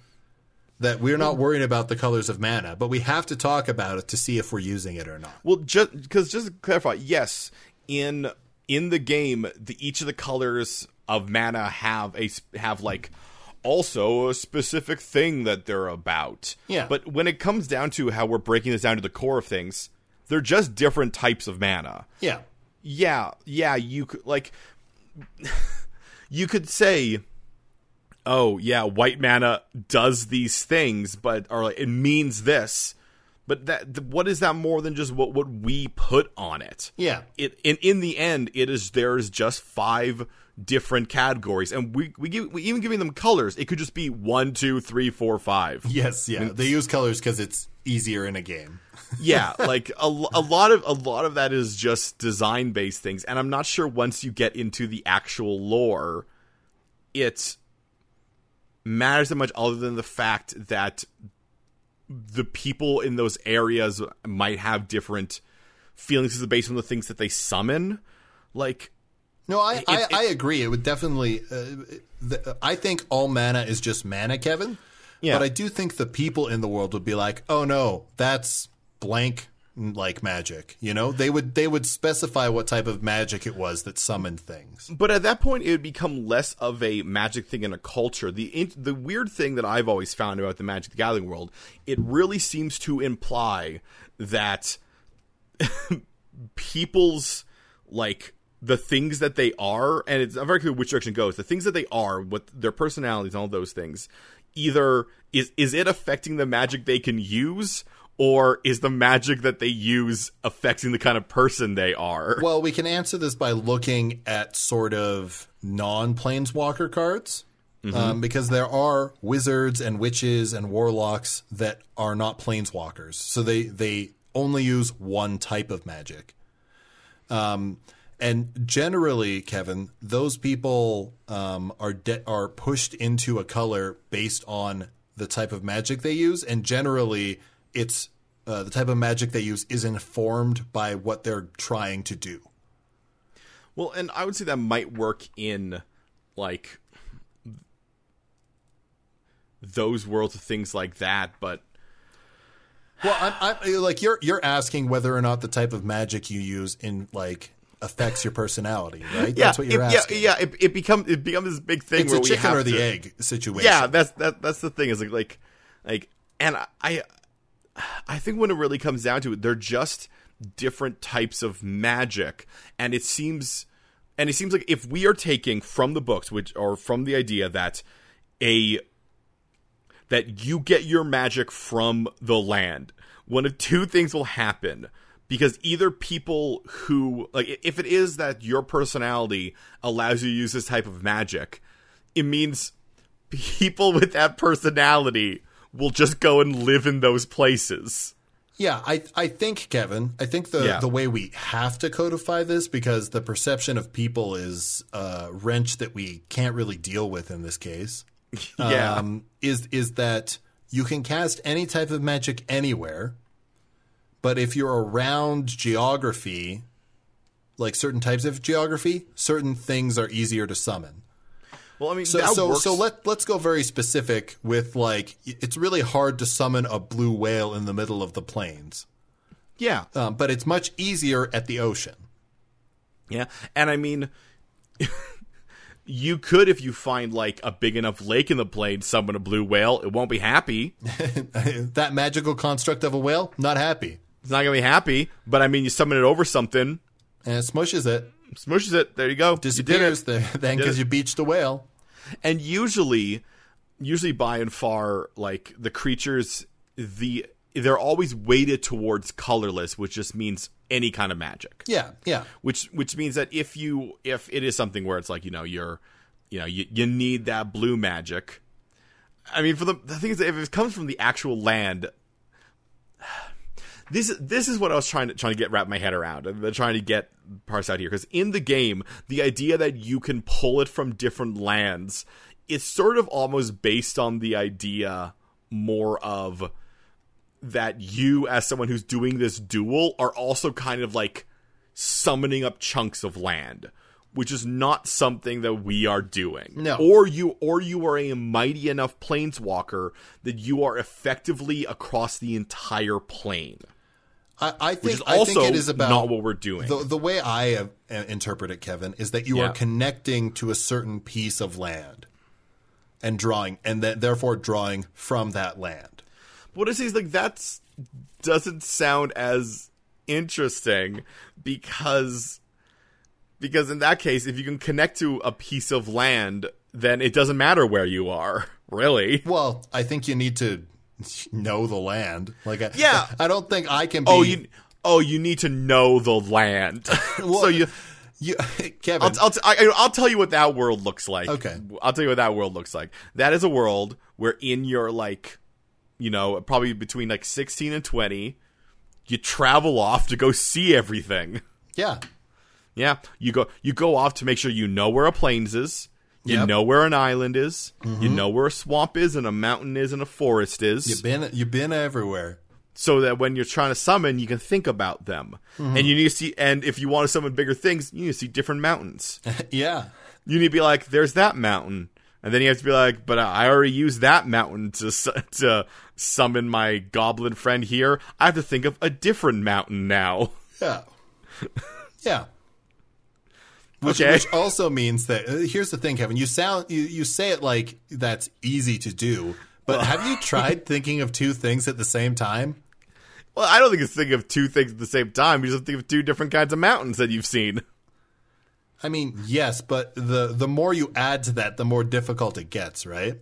that we're not worried about the colors of mana, but we have to talk about it to see if we're using it or not. Well, just because just to clarify, yes, in in the game, the, each of the colors of mana have a have like also a specific thing that they're about. Yeah. But when it comes down to how we're breaking this down to the core of things, they're just different types of mana. Yeah. Yeah. Yeah. You could like you could say, oh yeah, white mana does these things, but or like, it means this. But that what is that more than just what what we put on it? Yeah. It and in the end, it is there's just five different categories, and we we, give, we even giving them colors. It could just be one, two, three, four, five. Yes, yeah. I mean, they use colors because it's easier in a game. Yeah, like a, a lot of a lot of that is just design based things, and I'm not sure once you get into the actual lore, it matters that much. Other than the fact that the people in those areas might have different feelings based on the things that they summon, like. No, I, it, I, it, I agree. It would definitely uh, – th- I think all mana is just mana, Kevin. Yeah. But I do think the people in the world would be like, oh, no, that's blank like magic. You know, they would they would specify what type of magic it was that summoned things. But at that point, it would become less of a magic thing in a culture. The in, the weird thing that I've always found about the Magic the Gathering world, it really seems to imply that people's like – the things that they are, and it's not very clear which direction it goes, the things that they are, what their personalities and all those things, either is is it affecting the magic they can use, or is the magic that they use affecting the kind of person they are? Well, we can answer this by looking at sort of non-planeswalker cards, mm-hmm. um, because there are wizards and witches and warlocks that are not planeswalkers. So they, they only use one type of magic. Um... And generally, Kevin, those people um, are de- are pushed into a color based on the type of magic they use. And generally, it's uh, the type of magic they use is informed by what they're trying to do. Well, and I would say that might work in, like, those worlds of things like that, but... Well, I'm, I'm, like, you're you're asking whether or not the type of magic you use in, like... affects your personality, right? Yeah, that's what you're it, asking. Yeah, yeah. It, it becomes it becomes this big thing. It's where a chicken we have or the to, egg situation. Yeah, that's that that's the thing. Is like like like, and I I think when it really comes down to it, they're just different types of magic, and it seems and it seems like if we are taking from the books, which or from the idea that a that you get your magic from the land, one of two things will happen. Because either people who, like, if it is that your personality allows you to use this type of magic, it means people with that personality will just go and live in those places. Yeah, I I think, Kevin, I think the, yeah. the way we have to codify this, because the perception of people is a wrench that we can't really deal with in this case, yeah. um, is is that you can cast any type of magic anywhere, but if you're around geography, like certain types of geography, certain things are easier to summon. Well, I mean, so so, so let let's go very specific with, like, it's really hard to summon a blue whale in the middle of the plains. Yeah, um, but it's much easier at the ocean. Yeah, and I mean, you could, if you find like a big enough lake in the plains, summon a blue whale. It won't be happy. That magical construct of a whale, not happy. It's not gonna be happy. But I mean, you summon it over something, and it smushes it. Smooshes it. There you go. Disappears you did it. Then because you beached the whale. And usually, usually by and far, like the creatures, the they're always weighted towards colorless, which just means any kind of magic. Yeah, yeah. Which which means that if you if it is something where it's like, you know, you're, you know, you, you need that blue magic. I mean, for the the thing is, that if it comes from the actual land. This this is what I was trying to trying to get wrap my head around, and trying to get parse out here, because in the game, the idea that you can pull it from different lands is sort of almost based on the idea more of that you, as someone who's doing this duel, are also kind of like summoning up chunks of land, which is not something that we are doing. No. Or you or you are a mighty enough planeswalker that you are effectively across the entire plane. I, I think, Which is also I think it is about not what we're doing. The, the way I have, uh, interpret it, Kevin, is that you yeah. are connecting to a certain piece of land and drawing, and th- therefore drawing from that land. But what it is, like, that doesn't sound as interesting because because in that case, if you can connect to a piece of land, then it doesn't matter where you are, really. Well, I think you need to know the land. Like, I, yeah, I don't think I can be. Oh, you, oh, you need to know the land. Well, so you, you, Kevin, I'll, I'll, t- I, I'll tell you what that world looks like. Okay, I'll tell you what that world looks like. That is a world where, in your, like, you know, probably between like sixteen and twenty, you travel off to go see everything. Yeah, yeah. You go, you go off to make sure you know where a plains is. You yep. know where an island is. Mm-hmm. You know where a swamp is and a mountain is and a forest is. You've been you've been everywhere. So that when you're trying to summon, you can think about them. Mm-hmm. And you need to see. And if you want to summon bigger things, you need to see different mountains. Yeah. You need to be like, there's that mountain, and then you have to be like, but I already used that mountain to to summon my goblin friend here. I have to think of a different mountain now. Yeah. Yeah. Which, okay. Which also means that uh, here's the thing, Kevin. You sound you, you say it like that's easy to do, but have you tried thinking of two things at the same time? Well, I don't think it's thinking of two things at the same time. You just think of two different kinds of mountains that you've seen. I mean, yes, but the the more you add to that, the more difficult it gets, right?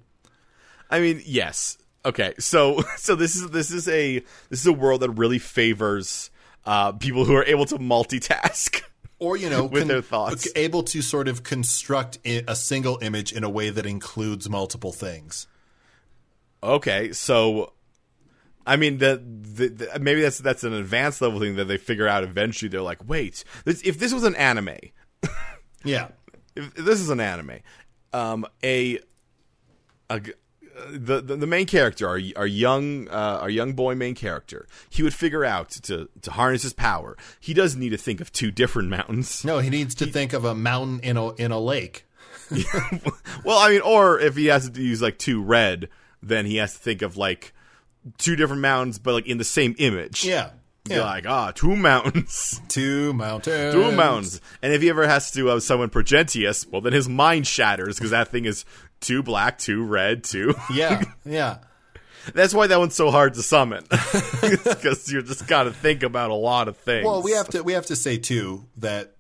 I mean, yes. Okay, so so this is this is a this is a world that really favors uh, people who are able to multitask. Or, you know, with con- their thoughts, able to sort of construct a single image in a way that includes multiple things. Okay, so, I mean, the, the, the, maybe that's that's an advanced level thing that they figure out eventually. They're like, wait, this, if this was an anime, yeah, if, if this is an anime, um, a, a the, the the main character, our our young uh, our young boy main character, he would figure out to to harness his power. He doesn't need to think of two different mountains. No, he needs to he, think of a mountain in a in a lake. Well, I mean, or if he has to use like two red, then he has to think of like two different mountains, but like in the same image. Yeah, yeah. You're like, ah, two mountains, two mountains, two mountains. And if he ever has to uh, summon Progentius, well, then his mind shatters because that thing is. Two black, two red, two. Yeah, yeah. That's why that one's so hard to summon, because you just got to think about a lot of things. Well, we have to we have to say too that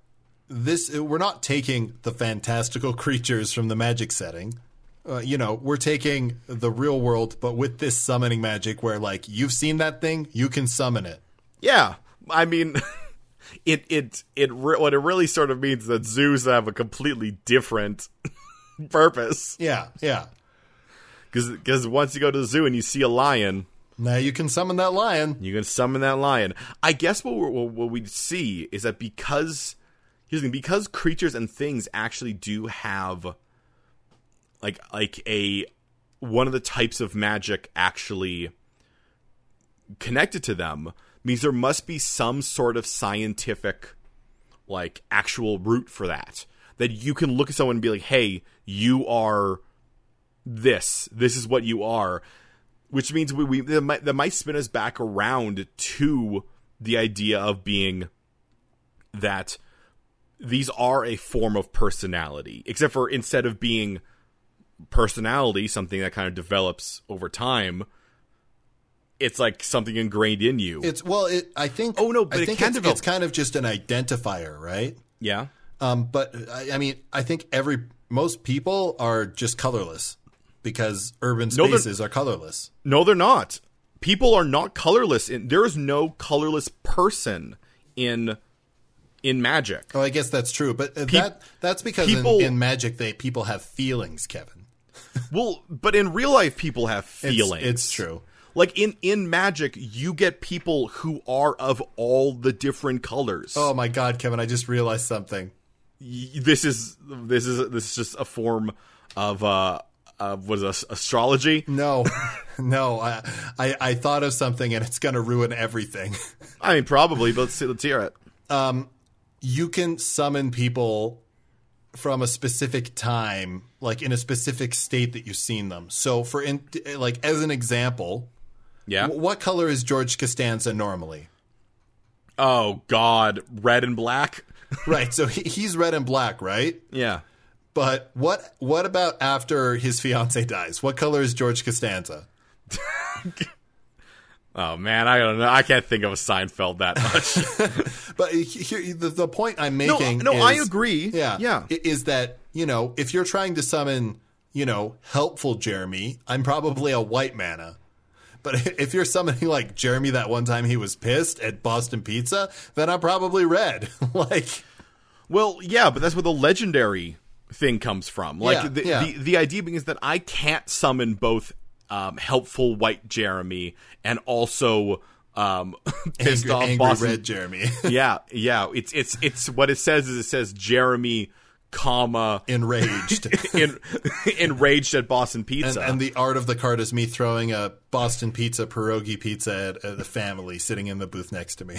this we're not taking the fantastical creatures from the Magic setting. uh, you know, we're taking the real world, but with this summoning magic where, like, you've seen that thing, you can summon it. Yeah. I mean, it it it re- what it really sort of means that zoos have a completely different purpose. Yeah, yeah. Because once you go to the zoo and you see a lion... Now you can summon that lion. You can summon that lion. I guess what we're, what we see is that because... Here's the thing, because creatures and things actually do have, like, like a one of the types of magic actually connected to them, means there must be some sort of scientific, like, actual root for that. That you can look at someone and be like, hey, you are this. This is what you are. Which means we, we that might, that might spin us back around to the idea of being that... These are a form of personality, except for instead of being personality, something that kind of develops over time, it's like something ingrained in you. It's well, it, I think. Oh no, but I it think can it's, develop. It's kind of just an identifier, right? Yeah. Um, but I, I mean, I think every most people are just colorless because urban spaces no, are colorless. No, they're not. People are not colorless. In, there is no colorless person in. In Magic. Oh, I guess that's true. But Pe- that that's because people, in, in Magic, they people have feelings, Kevin. Well, but in real life, people have feelings. It's, it's true. Like, in, in Magic, you get people who are of all the different colors. Oh, my God, Kevin, I just realized something. This is this is, this is just a form of, uh, of what is it, astrology? No. No, I, I I thought of something, and it's going to ruin everything. I mean, probably, but let's, see, let's hear it. Um. You can summon people from a specific time, like in a specific state that you've seen them. So, for in, like as an example, yeah, what color is George Costanza normally? Oh God, red and black. Right, so he, he's red and black, right? Yeah. But what what about after his fiance dies? What color is George Costanza? Oh, man, I don't know. I can't think of a Seinfeld that much. But here, the, the point I'm making no, no, is... No, I agree. Yeah, yeah. Is that, you know, if you're trying to summon, you know, helpful Jeremy, I'm probably a white mana. But if you're summoning, like, Jeremy that one time he was pissed at Boston Pizza, then I'm probably red. Like... Well, yeah, but that's where the legendary thing comes from. Like, yeah, the, yeah. the the idea being is that I can't summon both... Um, helpful white Jeremy and also um, pissed angry, off angry Boston red Jeremy. yeah, yeah. It's it's it's what it says is it says Jeremy, comma enraged, en, enraged at Boston Pizza. And, and the art of the card is me throwing a Boston Pizza pierogi pizza at, at the family sitting in the booth next to me.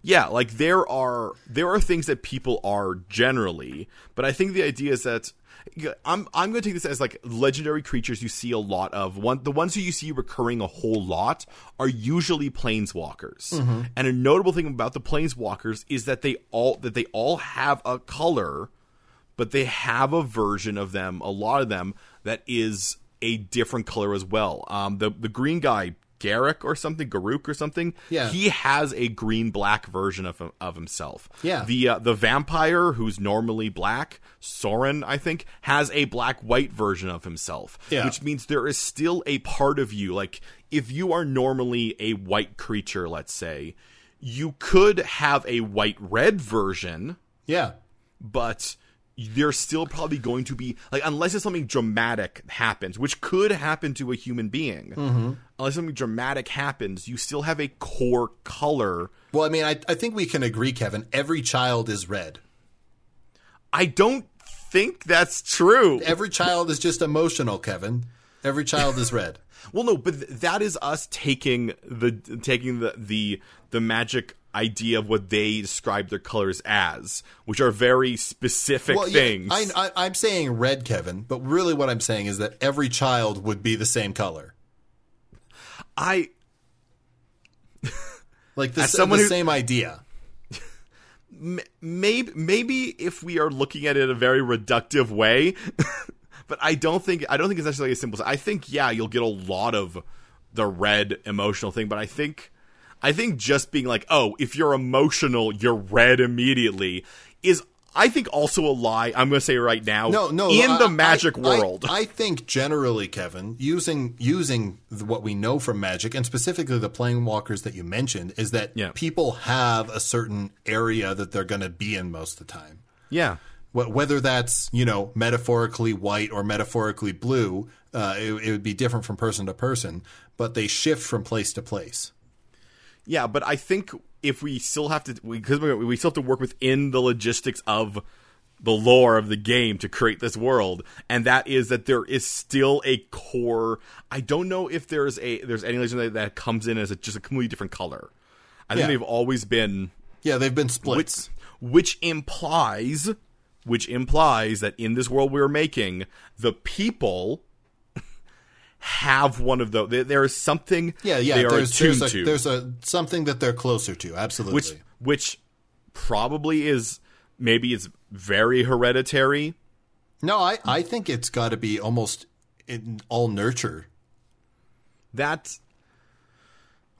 Yeah, like there are there are things that people are generally, but I think the idea is that. I'm I'm going to take this as like legendary creatures you see a lot of. One, the ones who you see recurring a whole lot are usually planeswalkers. Mm-hmm. And a notable thing about the planeswalkers is that they all that they all have a color, but they have a version of them, a lot of them, that is a different color as well. Um, the the green guy, Garrick or something, Garuk or something, yeah. He has a green-black version of of himself. Yeah. The uh, the vampire, who's normally black, Sorin, I think, has a black-white version of himself, yeah. Which means there is still a part of you. Like, if you are normally a white creature, let's say, you could have a white-red version. Yeah. But... They're still probably going to be like, unless it's something dramatic happens, which could happen to a human being. Mm-hmm. Unless something dramatic happens, you still have a core color. Well, I mean, I, I think we can agree, Kevin. Every child is red. I don't think that's true. Every child is just emotional, Kevin. Every child is red. Well, no, but th- that is us taking the taking the the, the magic. Idea of what they describe their colors as, which are very specific well, things. Yeah, I, I, I'm saying red, Kevin, but really what I'm saying is that every child would be the same color. I like the, the who, same idea. Maybe, maybe if we are looking at it in a very reductive way, but I don't think I don't think it's necessarily as simple. I think yeah, you'll get a lot of the red emotional thing, but I think. I think just being like, oh, if you're emotional, you're red immediately is I think also a lie, I'm going to say right now, no, no, in I, the magic I, world. I, I think generally, Kevin, using using what we know from magic, and specifically the plane walkers that you mentioned, is that yeah. people have a certain area that they're going to be in most of the time. Yeah. Whether that's, you know, metaphorically white or metaphorically blue, uh, it, it would be different from person to person, but they shift from place to place. Yeah, but I think if we still have to, because we, we still have to work within the logistics of the lore of the game to create this world, and that is that there is still a core. I don't know if there's a there's any legend that, that comes in as a, just a completely different color. I yeah. think they've always been. Yeah, they've been splits, which, which implies. Which implies that in this world we're making, the people have one of those. There is something yeah, yeah, they are there's, attuned there's a, to. There's a, something that they're closer to, absolutely. Which, which probably is, maybe it's very hereditary. No, I, I think it's got to be almost in all nurture. That's...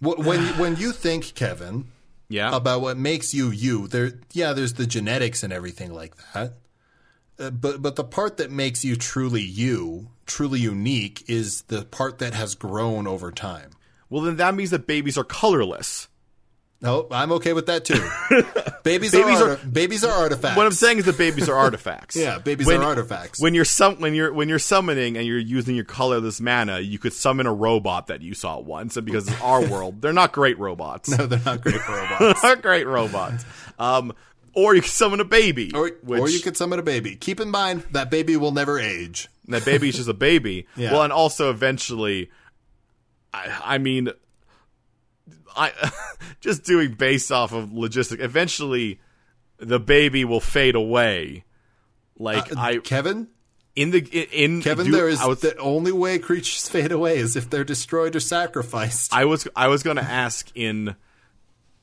When, when you think, Kevin... Yeah, about what makes you you. There, yeah, there's the genetics and everything like that. Uh, but but the part that makes you truly you, truly unique, is the part that has grown over time. Well, then that means that babies are colorless. No, I'm okay with that too. babies, babies are, are babies are artifacts. What I'm saying is that babies are artifacts. yeah, babies when, are artifacts. When you're sum, when you're when you're summoning and you're using your colorless mana, you could summon a robot that you saw once. And because it's our world, they're not great robots. No, they're not great robots. Not great robots. Um, or you could summon a baby. Or, which, or you could summon a baby. Keep in mind that baby will never age. That baby's just a baby. Yeah. Well, and also eventually, I, I mean. I just doing based off of logistics. Eventually, the baby will fade away. Like uh, I, Kevin, in the in Kevin, do, there is was, the only way creatures fade away is if they're destroyed or sacrificed. I was I was going to ask in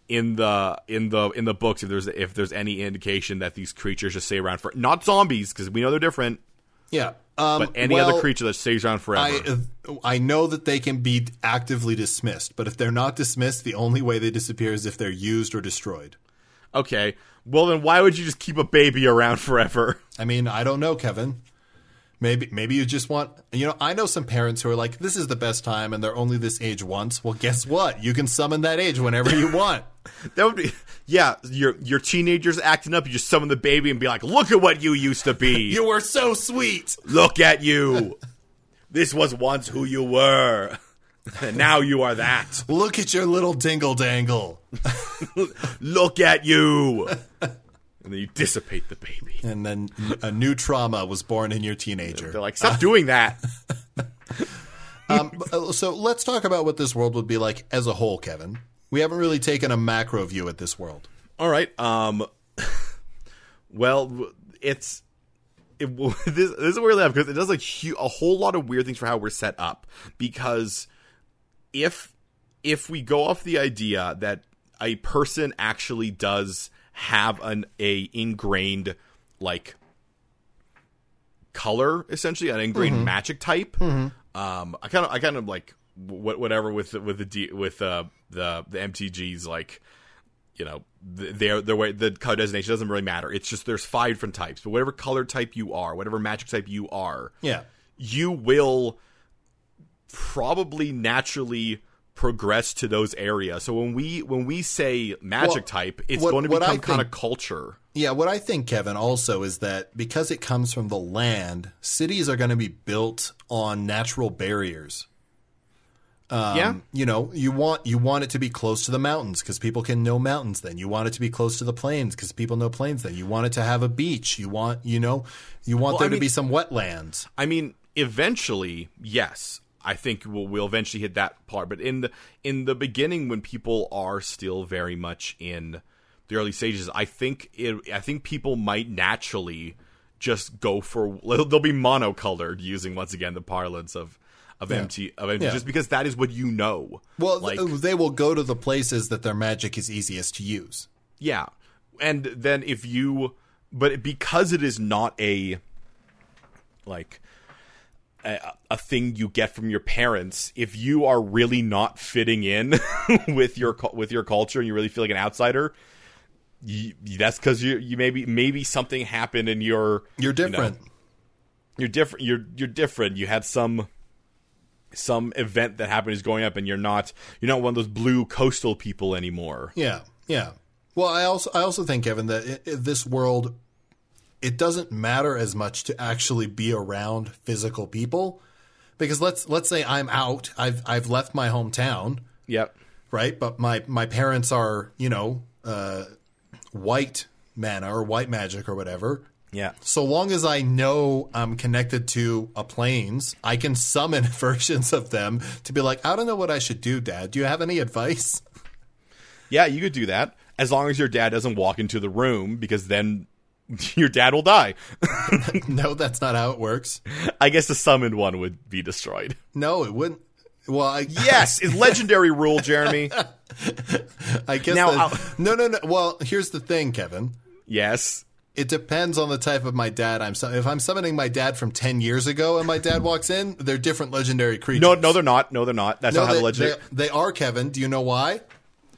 in the in the in the books if there's if there's any indication that these creatures just stay around for not zombies because we know they're different. Yeah. Um, but any well, other creature that stays on forever. I, I know that they can be actively dismissed, but if they're not dismissed, the only way they disappear is if they're used or destroyed. Okay. Well, then why would you just keep a baby around forever? I mean, I don't know, Kevin. Maybe maybe you just want... You know, I know some parents who are like, this is the best time, and they're only this age once. Well, guess what? You can summon that age whenever you want. That would be... Yeah, your your teenager's acting up. You just summon the baby and be like, look at what you used to be. You were so sweet. Look at you. This was once who you were. And now you are that. Look at your little dingle dangle. Look at you. And then you dissipate the baby. And then a new trauma was born in your teenager. They're like, stop doing that. um, so let's talk about what this world would be like as a whole, Kevin. We haven't really taken a macro view at this world. All right. Um, well, it's it, this, this is weird enough because it does like hu- a whole lot of weird things for how we're set up. Because if if we go off the idea that a person actually does have an a ingrained like color, essentially an ingrained mm-hmm. magic type. Mm-hmm. Um, I kind of, I kind of like wh- whatever with with the D, with uh, the the M T Gs, like you know their their way the color designation doesn't really matter. It's just there's five different types, but whatever color type you are, whatever magic type you are, yeah, you will probably naturally progress to those areas. So when we when we say magic well, type, it's what, going to become think, kind of culture. Yeah, what I think, Kevin, also is that because it comes from the land, cities are going to be built on natural barriers. Um, yeah. You know, you want you want it to be close to the mountains because people can know mountains then. You want it to be close to the plains because people know plains then. You want it to have a beach. You want, you know, you want well, there I to mean, be some wetlands. I mean, eventually, yes. I think we'll, we'll eventually hit that part. But in the in the beginning, when people are still very much in the early stages, I think it, I think people might naturally just go for... They'll be monocolored, using, once again, the parlance of, of yeah. M T... Of M T yeah. Just because that is what you know. Well, like, they will go to the places that their magic is easiest to use. Yeah. And then if you... But because it is not a... Like... A, a thing you get from your parents. If you are really not fitting in with your with your culture and you really feel like an outsider, you, that's because you you maybe maybe something happened and you're you're different. You know, you're different. You're you're different. You had some some event that happened is going up, and you're not you're not one of those blue coastal people anymore. Yeah, yeah. Well, I also I also think, Kevin, that it, it, this world, it doesn't matter as much to actually be around physical people, because let's let's say I'm out. I've I've left my hometown. Yep. Right, but my my parents are you know uh, white mana or white magic or whatever. Yeah. So long as I know I'm connected to a planes, I can summon versions of them to be like, I don't know what I should do, Dad. Do you have any advice? Yeah, you could do that. As long as your dad doesn't walk into the room, because then your dad will die. No, that's not how it works. I guess the summoned one would be destroyed. No, it wouldn't. Well, I, yes, it's legendary rule, Jeremy. I guess. Now, that, no, no, no. Well, here's the thing, Kevin. Yes. It depends on the type of my dad. I'm su- if I'm summoning my dad from ten years ago, and my dad walks in, they're different legendary creatures. No, no, they're not. No, they're not. That's no, not how they, the legendary. They, they are, Kevin. Do you know why?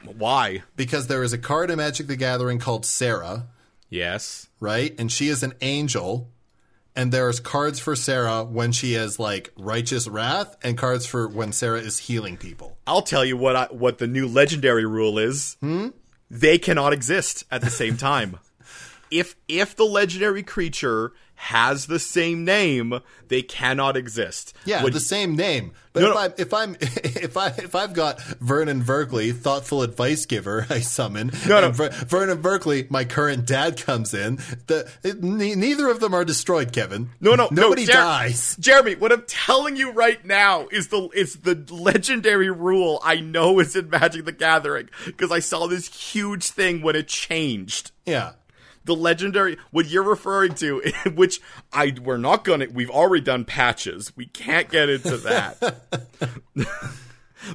Why? Because there is a card in Magic: The Gathering called Serra. Yes. Right, and she is an angel. And there's cards for Serra when she has, like, righteous wrath, and cards for when Serra is healing people. I'll tell you what I, what the new legendary rule is. Hmm? They cannot exist at the same time. if if the legendary creature has the same name, they cannot exist. Yeah, when the you, same name. But no, if, no. I, if I'm if I if I've got Vernon Berkeley, thoughtful advice giver, I summon. No, no. Ver, Vernon Berkeley, my current dad, comes in. The it, n- neither of them are destroyed, Kevin. No, no, nobody no, Jer- dies. Jeremy, what I'm telling you right now is the is the legendary rule. I know it's in Magic: The Gathering because I saw this huge thing when it changed. Yeah. The legendary, what you're referring to, which I we're not gonna, we've already done patches. We can't get into that.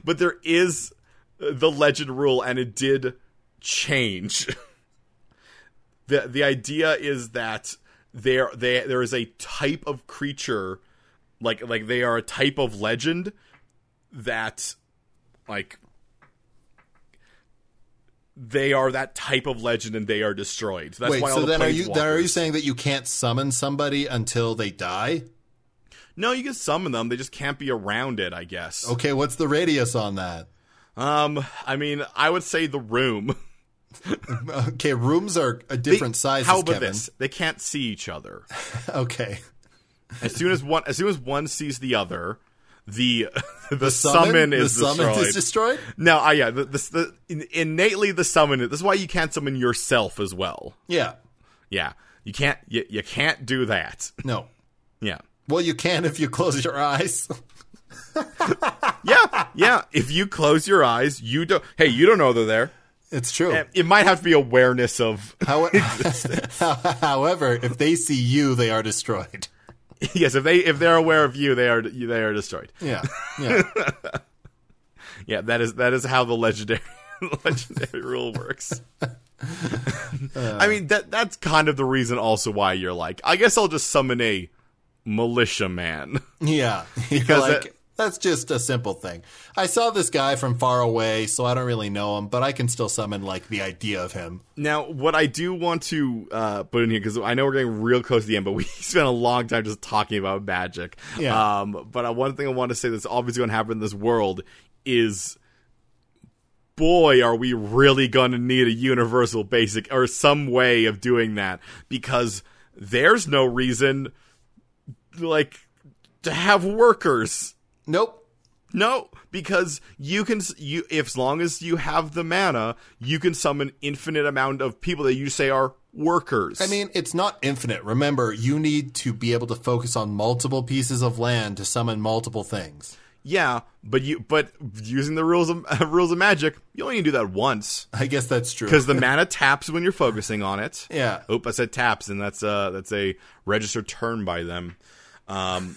But there is the legend rule, and it did change. the The idea is that there they there is a type of creature, like like they are a type of legend that, like. They are that type of legend, and they are destroyed. So that's Wait, why all so the then are you then are you saying that you can't summon somebody until they die? No, you can summon them. They just can't be around it, I guess. Okay, what's the radius on that? Um, I mean, I would say the room. Okay, rooms are a different they, sizes. How about Kevin? This? They can't see each other. Okay. As soon as one, as soon as one sees the other. The, the the summon, summon is the destroyed. Summon is destroyed? No, uh, yeah, the, the, the innately the summon. This is why you can't summon yourself as well. Yeah, yeah, you can't you, you can't do that. No, yeah. Well, you can if you close your eyes. yeah, yeah. If you close your eyes, you don't. Hey, you don't know they're there. It's true. It might have to be awareness of existence. However, if they see you, they are destroyed. Yes, if they if they're aware of you, they are they are destroyed. Yeah, yeah, yeah. That is that is how the legendary the legendary rule works. Uh, I mean that that's kind of the reason also why you're like, I guess I'll just summon a militia man. Yeah, because like, it, that's just a simple thing. I saw this guy from far away, so I don't really know him, but I can still summon like the idea of him. Now, what I do want to uh, put in here, because I know we're getting real close to the end, but we spent a long time just talking about magic. Yeah. Um, but I, one thing I want to say that's obviously going to happen in this world is, boy, are we really going to need a universal basic or some way of doing that? Because there's no reason, like, to have workers. Nope. No, because you can, you if as long as you have the mana, you can summon infinite amount of people that you say are workers. I mean, it's not infinite. Remember, you need to be able to focus on multiple pieces of land to summon multiple things. Yeah, but you but using the rules of uh, rules of magic, you only need to do that once. I guess that's true. Because the mana taps when you're focusing on it. Yeah. Oop, I said taps, and that's uh that's a registered turn by them. Um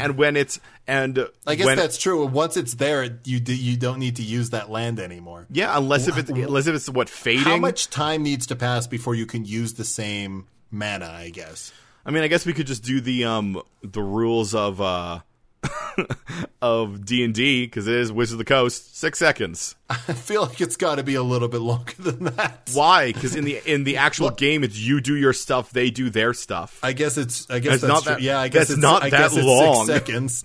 And when it's and I guess when, that's true. Once it's there, you you don't need to use that land anymore. Yeah, unless if it's unless if it's what fading. How much time needs to pass before you can use the same mana? I guess. I mean, I guess we could just do the um the rules of uh of D and D, because it is Wizards of the Coast, six seconds. I feel like it's got to be a little bit longer than that. Why? Because in the in the actual well, game, it's you do your stuff, they do their stuff. I guess it's. I guess that's, that's not that. True. Yeah, I guess that's it's not I that guess long. It's six seconds.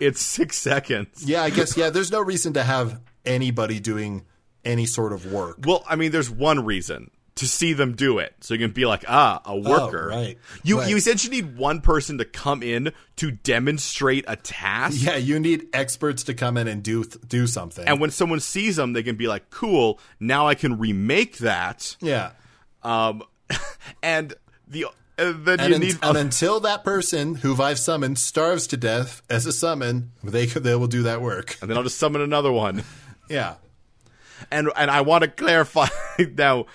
It's six seconds. Yeah, I guess. Yeah, there's no reason to have anybody doing any sort of work. Well, I mean, there's one reason. To see them do it. So you can be like, ah, a worker. Oh, right. You right. you essentially need one person to come in to demonstrate a task. Yeah, you need experts to come in and do do something. And when someone sees them, they can be like, cool, now I can remake that. Yeah. Um, and the uh, then and you un- need... And until that person, who I've summoned, starves to death as a summon, they they will do that work. And then I'll just summon another one. Yeah. And, and I want to clarify now...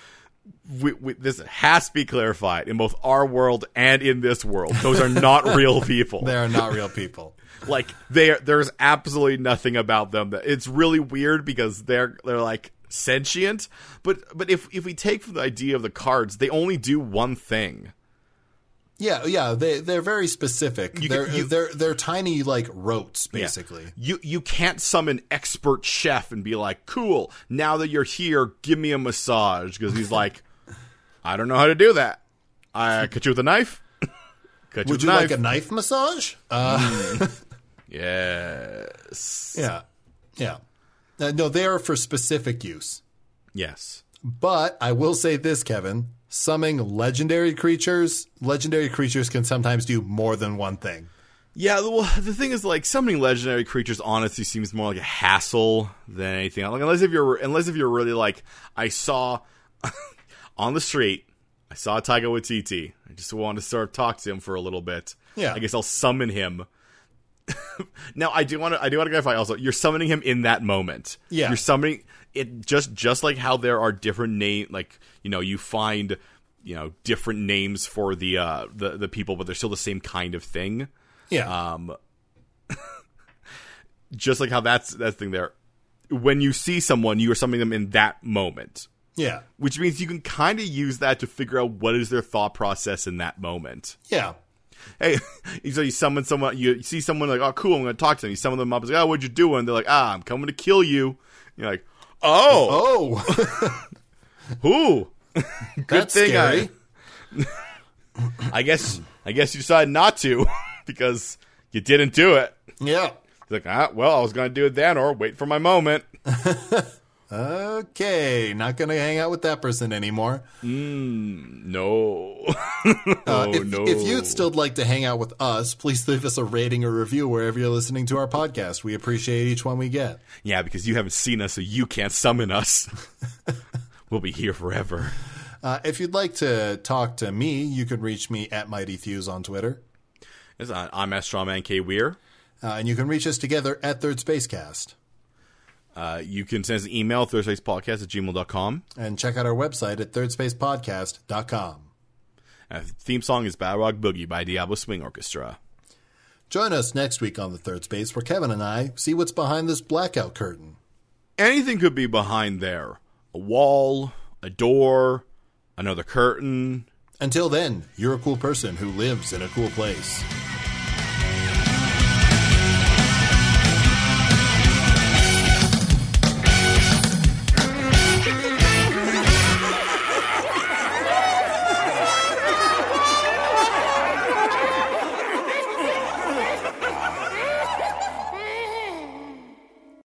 We, we, this has to be clarified in both our world and in this world. Those are not real people. They are not real people. Like they, are, there's absolutely nothing about them. That, it's really weird because they're they're like sentient. But but if if we take from the idea of the cards, they only do one thing. Yeah, yeah. They they're very specific. You, they're, you, they're they're tiny like rotes basically. Yeah. You you can't summon expert chef and be like, cool. Now that you're here, give me a massage because he's like. I don't know how to do that. I cut you with a knife. Cut you Would with you knife. Like a knife massage? Uh, mm. Yes. Yeah. Yeah. Uh, no, they are for specific use. Yes. But I will say this, Kevin. Summoning legendary creatures, legendary creatures can sometimes do more than one thing. Yeah, well, the thing is, like, summoning legendary creatures honestly seems more like a hassle than anything else. Like, unless if you're, unless if you're really like, I saw... On the street, I saw Taika Waititi. I just wanted to sort of talk to him for a little bit. Yeah, I guess I'll summon him. Now, I do want to. I do want to clarify. Also, you're summoning him in that moment. Yeah, you're summoning it just just like how there are different name. Like you know, you find you know different names for the uh, the the people, but they're still the same kind of thing. Yeah. Um. Just like how that's that thing there. When you see someone, you are summoning them in that moment. Yeah. Which means you can kind of use that to figure out what is their thought process in that moment. Yeah. Hey, so you summon someone, you see someone like, oh, cool, I'm going to talk to them. You summon them up, it's like, oh, what'd you do? And they're like, ah, I'm coming to kill you. And you're like, oh. Oh. Who? Good That's thing scary. I, I guess I guess you decided not to because you didn't do it. Yeah. It's like, ah, well, I was going to do it then or wait for my moment. Okay, not going to hang out with that person anymore. Mm, no. uh, if, no. If you'd still like to hang out with us, please leave us a rating or review wherever you're listening to our podcast. We appreciate each one we get. Yeah, because you haven't seen us, so you can't summon us. We'll be here forever. Uh, if you'd like to talk to me, you can reach me at Mighty Thews on Twitter. It's on, I'm at Strawman K. Weir. Uh, and you can reach us together at Third Spacecast. Uh, you can send us an email, thirdspacepodcast at gmail dot com. And check out our website at thirdspacepodcast dot com. Our theme song is Bad Rock Boogie by Diablo Swing Orchestra. Join us next week on The Third Space where Kevin and I see what's behind this blackout curtain. Anything could be behind there. A wall, a door, another curtain. Until then, you're a cool person who lives in a cool place.